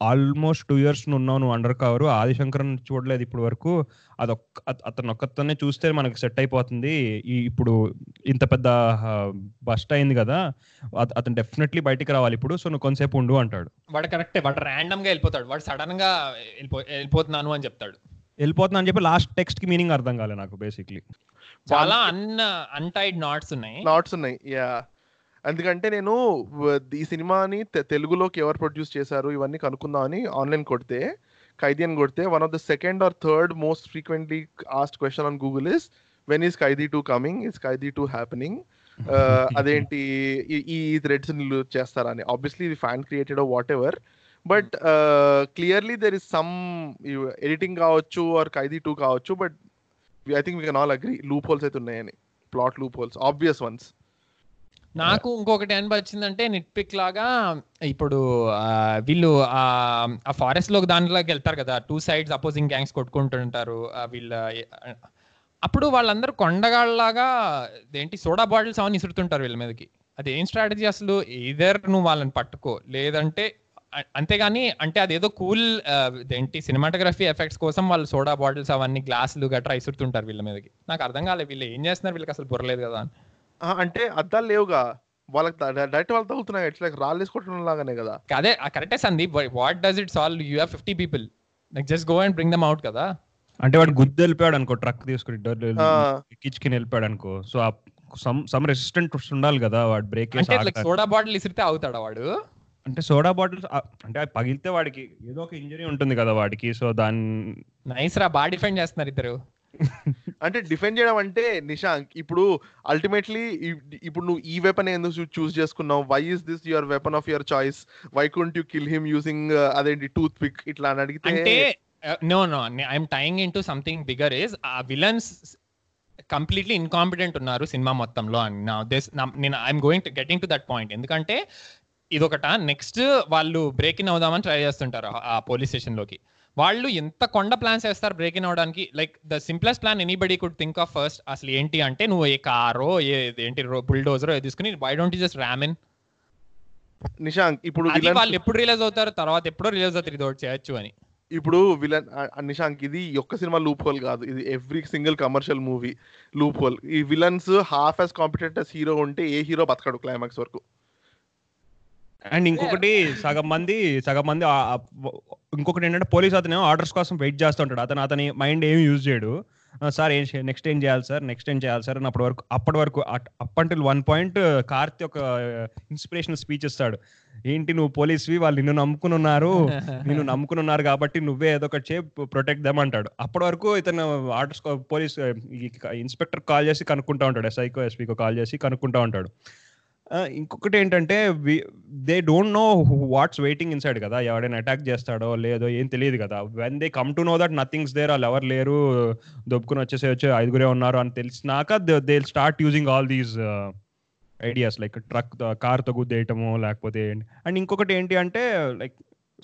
ఆల్మోస్ట్ టూ ఇయర్స్ నున్నావు నువ్వు అండర్ కవర్, ఆదిశంకర్ని చూడలేదు ఇప్పుడు వరకు, అదొక్క అతను ఒక్కతోనే చూస్తే మనకు సెట్ అయిపోతుంది. ఇప్పుడు ఇంత పెద్ద బస్ట్ అయింది కదా అతను డెఫినెట్లీ బయటికి రావాలి ఇప్పుడు, సో నువ్వు కొంతసేపు ఉండు అంటాడు. వాడు కరెక్టే, వాడు ర్యాండమ్ గా వెళ్ళిపోతాడు, వాడు సడన్ గా వెళ్ళిపో వెళ్ళిపోతున్నాను అని చెప్తాడు, వెళ్ళిపోతున్నా అని చెప్పి లాస్ట్ టెక్స్ట్ కి మీనింగ్ అర్థం కాలే నాకు. బేసిక్లీ చాలా అన్ అన్టైడ్ నాట్స్ ఉన్నాయి నాట్స్ ఉన్నాయి యా. అందుకంటే నేను ఈ సినిమాని తెలుగులోకి ఎవరు ప్రొడ్యూస్ చేశారు ఇవన్నీ కనుక్కుందామని ఆన్లైన్ కొడితే, ఖైదీ అని కొడితే one of the second or third most frequently asked question on Google is when is Khaidi two coming, is Khaidi two happening, అదేంటి ఈ థ్రెడ్స్ చేస్తారని. ఆబ్వియస్లీ ఇది fan created whatever, but clearly there is some editing కావచ్చు ఆర్ ఖైదీ టూ కావచ్చు, but I think we can all agree loop holes అయితే ఉన్నాయని, plot loop holes obvious ones. నాకు ఇంకొకటి అనిపించిందంటే నిట్ పిక్ లాగా ఇప్పుడు వీళ్ళు ఆ ఫారెస్ట్ లో దానిలోకి వెళ్తారు కదా, టూ సైడ్స్ అపోజింగ్ గ్యాంగ్స్ కొట్టుకుంటుంటారు వీళ్ళ, అప్పుడు వాళ్ళందరూ కొండగాళ్ళలాగా ఏంటి సోడా బాటిల్స్ అవన్నీ ఇసురుతుంటారు వీళ్ళ మీదకి. అది ఏం స్ట్రాటజీ అసలు? ఇదర్ నువ్వు వాళ్ళని పట్టుకో లేదంటే అంతేగాని, అంటే అదేదో కూల్ ఏంటి సినిమాటోగ్రఫీ ఎఫెక్ట్స్ కోసం వాళ్ళు సోడా బాటిల్స్ అవన్నీ గ్లాసులు గట్రా ఇసురుతుంటారు వీళ్ళ మీదకి. నాకు అర్థం కాలేదు వీళ్ళు ఏం చేస్తున్నారు, వీళ్ళకి అసలు బుర్రలేదు కదా అని. అంటే అద్దాలు లేవుగా వాళ్ళకి, డైరెక్ట్ వాళ్ళు తగులుతున్నాయి ఇట్లా రాళ్ళు వేసుకోవడం లాగానే కదా. అదే కరెక్టే Sandeep, what does it solve? You have fifty people, like just go and bring them out కదా. అంటే వాడు గుద్దు వెళ్ళిపోయాడు అనుకో, ట్రక్ తీసుకుని కిచ్కిని వెళ్ళిపోయాడు అనుకో, సో సమ్ రెసిస్టెంట్ ఉండాలి కదా వాడు బ్రేక్. సోడా బాటిల్ ఇసిరితే అవుతాడా వాడు? అంటే సోడా బాటిల్స్ అంటే అవి పగిలితే వాడికి ఏదో ఒక ఇంజరీ ఉంటుంది కదా వాడికి, సో దాన్ని నైస్ రా బాగా డిఫెండ్ చేస్తున్నారు ఇద్దరు. అంటే డిఫెండ్ చేయడం అంటే నిశాంక్ ఇప్పుడు అల్టిమేట్లీ ఇప్పుడు నువ్వు ఈ వెపన్ ఎందుకు చూస్ చేసుకున్నావు, why is this your weapon of your choice, why couldn't you kill him using అదేంటి టూత్ పిక్ ఇట్లా అని అడిగితే అంటే no no I'm tying in to something bigger is ఆ విలన్స్ కంప్లీట్లీ ఇన్కాంపిటెంట్ ఉన్నారు సినిమా మొత్తంలో అని. నా ఉద్దేశం నేను I'm going to getting to that point. ఎందుకంటే ఇదొకట, నెక్స్ట్ వాళ్ళు బ్రేక్ ఇన్ అవుదామని ట్రై చేస్తుంటారు ఆ పోలీస్ స్టేషన్ లోకి, వాళ్ళు ఎంత కొండ ప్లాన్స్ వేస్తారు బ్రేక్ ఇన్ అవడానికి. Like the simplest plan anybody could think of first అసలు ఏంటి అంటే నువ్వు ఏ కారో ఏంటి బుల్డోజరో తీసుకుని why don't you just ram in. Nishank ఇప్పుడు వాళ్ళు ఎప్పుడు రిలీజ్ అవుతారు తర్వాత ఎప్పుడో రిలీజ్ అవుతారు ఇది ఒకటి చేయొచ్చు అని. ఇప్పుడు విలన్ నిశాంక్ ఇది ఒక్క సినిమా లూప్ హోల్ కాదు, ఇది every single commercial movie loophole. ఈ villains half as competent as hero ఉంటే ఏ హీరో బతకడు క్లైమాక్స్ వరకు. అండ్ ఇంకొకటి సగం మంది సగం మంది ఇంకొకటి ఏంటంటే పోలీస్ అతను ఆర్డర్స్ కోసం వెయిట్ చేస్తూ ఉంటాడు, అతను అతని మైండ్ ఏమి యూజ్ చేయడు. సార్ ఏం నెక్స్ట్ ఏం చేయాలి సార్ నెక్స్ట్ ఏం చేయాలి సార్ అని అప్పటి వరకు అప్పటి వరకు up until one point Karthi ఒక ఇన్స్పిరేషనల్ స్పీచ్ ఇస్తాడు. ఏంటి నువ్వు పోలీస్వి, వాళ్ళు నిన్ను నమ్ముకుని ఉన్నారు నిన్ను నమ్ముకుని ఉన్నారు కాబట్టి నువ్వే ఏదో ఒకటి చే ప్రొటెక్ట్ దెమ్ అంటాడు. అప్పటి వరకు ఇతను ఆర్డర్స్ పోలీస్ ఇన్స్పెక్టర్ కాల్ చేసి కనుక్కుంటూ ఉంటాడు, ఎస్ఐకో ఎస్పీకో కాల్ చేసి కనుక్కుంటూ ఉంటాడు. ఇంకొకటి ఏంటంటే they don't know what's waiting inside కదా, ఎవడైనా అటాక్ చేస్తాడో లేదో ఏం తెలియదు కదా. When they come to know that nothing's there, వాళ్ళు ఎవరు లేరు దొబ్బుకుని వచ్చేసి వచ్చి ఐదుగురే ఉన్నారు అని తెలిసినాక they start using all these ideas like truck కార్తో గుద్దేయటము లేకపోతే. అండ్ ఇంకొకటి ఏంటి అంటే లైక్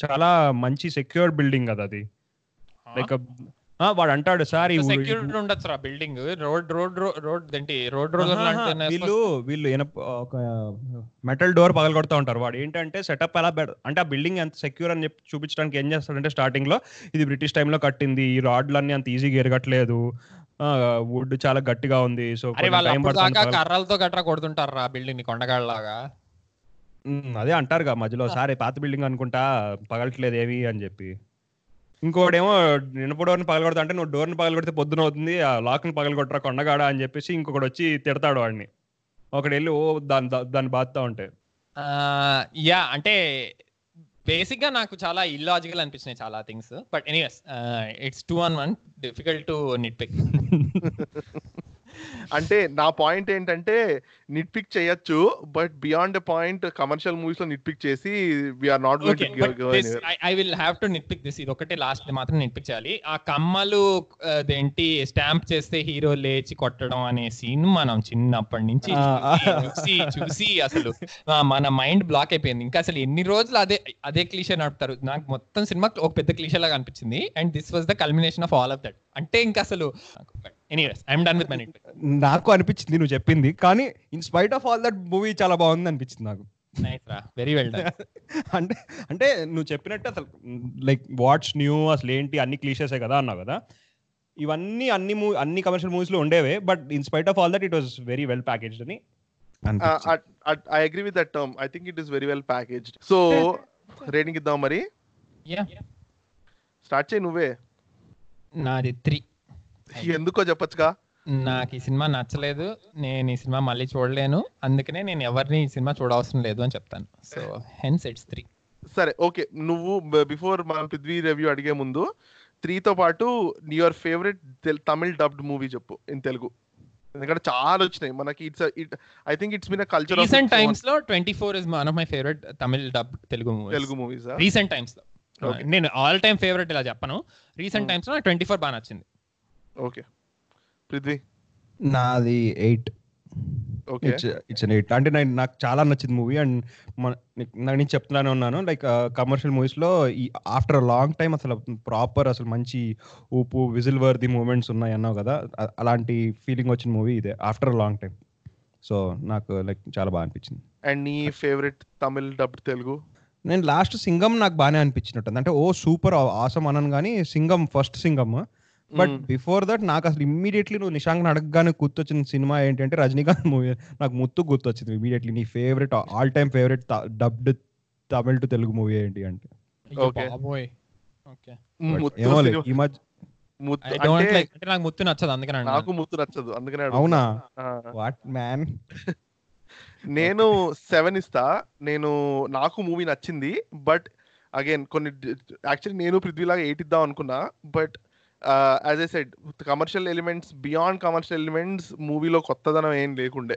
చాలా మంచి సెక్యూర్డ్ బిల్డింగ్ కదా అది, లైక్ వాడు అంటాడు సార్ ఉండొచ్చు building road road road road road వీళ్ళు వీళ్ళు ఒక మెటల్ డోర్ పగల కొడతా ఉంటారు. వాడు ఏంటంటే సెటప్ ఎలా అంటే ఆ బిల్డింగ్ ఎంత సెక్యూర్ అని చెప్పి చూపించడానికి ఏం చేస్తాడంటే స్టార్టింగ్ లో ఇది బ్రిటిష్ టైంలో కట్టింది, ఈ రాడ్లు అన్ని అంత ఈజీగా ఎరగట్లేదు, వుడ్ చాలా గట్టిగా ఉంది, సో కర్రలతో గట్రా కొడుతుంటారు ఆ బిల్డింగ్ కొండగాళ్ళలాగా అదే అంటారుగా మధ్యలో సార్ పాత బిల్డింగ్ అనుకుంటా పగలట్లేదు ఏవి అని చెప్పి. ఇంకోటేమో నిన్నపు డోర్ని పగలగొడతా అంటే నువ్వు డోర్ని పగలగొడితే పొద్దున అవుతుంది ఆ లాక్ని పగలగొట్టరా కొండగాడ అని చెప్పేసి ఇంకొకటి వచ్చి తిడతాడు వాడిని. ఒకటి వెళ్ళి ఓ దాని దాన్ని బాధతా ఉంటాయి. యా అంటే బేసిక్గా నాకు చాలా ఇల్లాజికల్ అనిపిస్తున్నాయి చాలా things, but anyways it's too on one difficult to nitpick. అంటే నా పాయింట్ ఏంటంటే నిట్ పిక్ చేయొచ్చు but beyond a point commercial movies లో నిట్ పిక్ చేసి we are not going to give this. I will have to nitpick this, ఇది ఒకటే లాస్ట్ మాత్రం నిట్ పిక్ చేయాలి. ఆ కమ్మలు ఏంటి స్టాంప్ చేస్తే హీరో లేచి కొట్టడం అనే సీన్ మనం చిన్నప్పటి నుంచి చూసి చూసి అసలు మన మైండ్ బ్లాక్ అయిపోయింది. ఇంకా అసలు ఎన్ని రోజులు అదే అదే క్లీషే నడుపుతారు. నాకు మొత్తం సినిమా ఒక పెద్ద క్లీషే లాగా అనిపించింది and this was the culmination of all of that. అంటే ఇంకా అసలు నాకు అనిపించింది నువ్వు చెప్పింది, కానీ in spite of all that movie చాలా బాగుంది అనిపించింది నాకు. Very well done. అంటే అంటే నువ్వు చెప్పినట్టు అసలు లైక్ వాట్స్ న్యూ అసలు ఏంటి అన్ని క్లీషేసే కదా అన్నావు కదా, ఇవన్నీ అన్ని మూవీ అన్ని కమర్షియల్ మూవీస్ లో ఉండేవే, but in spite of all that it was very well packaged అని. I agree with that term, I think it is very well packaged. So rating ఇద్దాం మరి, స్టార్ట్ చేయి నువ్వే. నాది త్రీ. ఎందుకో చెప్పచ్చుగా. నాకు ఈ సినిమా నచ్చలేదు, నేను ఈ సినిమా మళ్ళీ చూడలేను, అందుకనే నేను ఎవరిని ఈ సినిమా చూడవసరం లేదు అని చెప్తాను. So hence it's three. సరే ఓకే, నువ్వు బిఫోర్ మనం పృథ్వీ రివ్యూ అడిగే ముందు త్రీతో పాటు your favourite Tamil dubbed movie చెప్పు ఇన్ తెలుగు, ఎందుకంటే చాలా వచ్చినాయి మనకి. It's I think it's been a culture of recent times లో twenty four is one of my favourite Tamil dub Telugu movies. Telugu movies recent times లో నేను ఆల్ టైమ్ ఫేవరెట్ ఇలా చెప్పను, రీసెంట్ టైమ్స్ లో ట్వంటీ ఫోర్ బాగా నచ్చింది. ఓకే పృథ్వీ. నాది ఎయిట్. Okay it's eight. అంటే నేను నాకు చాలా నచ్చింది మూవీ అండ్ నేను చెప్తున్నానే ఉన్నాను లైక్ కమర్షియల్ మూవీస్లో ఈ ఆఫ్టర్ లాంగ్ టైం అసలు ప్రాపర్ అసలు మంచి ఊపు విజిల్ వర్ది మూమెంట్స్ ఉన్నాయి అన్నావు కదా, అలాంటి ఫీలింగ్ వచ్చిన మూవీ ఇదే ఆఫ్టర్ లాంగ్ టైం. సో నాకు లైక్ చాలా బాగా అనిపించింది. అండ్ నీ ఫేవరెట్ తమిళ్ డబ్ తెలుగు? నేను లాస్ట్ సింగం నాకు బాగానే అనిపించినట్టుంది, అంటే ఓ సూపర్ ఆసం అనను కానీ Singam first Singam. But before that నాకు అసలు ఇమ్మీడియట్లీ నువ్వు నిశాంక్ అడగగానే గుర్తొచ్చిన సినిమా ఏంటంటే రజనీకాంత్ మూవీ నాకు ముత్తు గుర్తొచ్చింది ఇమీడియట్లీ. నీ favourite all time favourite dubbed Tamil to Telugu movie ఏంటి అంటే ముత్తు నచ్చదు అందుకని. నాకు ముత్తు నచ్చదు అందుకని. అవునా? What man. నేను సెవెన్ ఇస్తా. నేను నాకు మూవీ నచ్చింది బట్ అగైన్ కొన్ని యాక్చువల్లీ నేను పృథ్వీలాగా ఎయిట్ ఇద్దాం అనుకున్నా, but as I said commercial elements beyond commercial elements మూవీలో కొత్తదనం ఏం లేకుండే.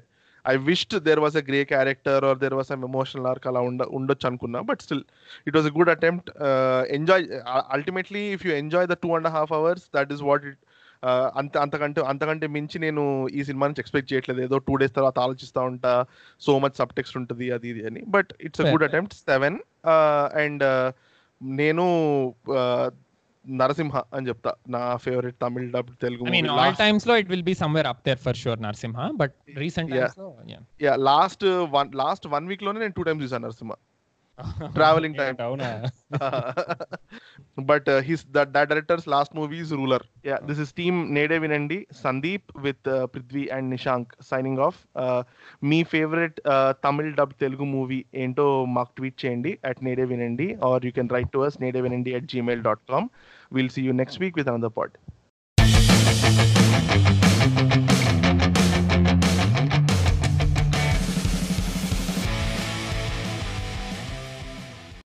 I wished there was a grey character or there was um emotional arc అలా ఉండ ఉండొచ్చు అనుకున్నా, but still it was a good attempt. Enjoy ultimately if you enjoy the two and half hours that is what it. అంత అంతకంటే అంతకంటే మించి నేను ఈ సినిమా నుంచి ఎక్స్పెక్ట్ చేయట్లేదు. ఏదో టూ డేస్ తర్వాత ఆలోచిస్తూ ఉంటా, సో మచ్ సబ్ టెక్స్ట్ ఉంటుంది అది ఇది అని, but it's a good attempt. Seven. And నేను నరసింహ అని చెప్తా, నా favourite Tamil dub Telugu. Last one last one week లోనే నేను టూ టైమ్స్ చూసాను Narasimha travelling time. But his that director's last movie is ruler. This is team నేడేవి నండి, Sandeep with Prithvi and Nishank signing off. మీ favourite Tamil dub Telugu movie ఏంటో మాకు ట్వీట్ చేయండి అట్ నేడేవి నండి, or you can right to us నేడేవి నండి at Gmail dot com. Will see you next week with another pad.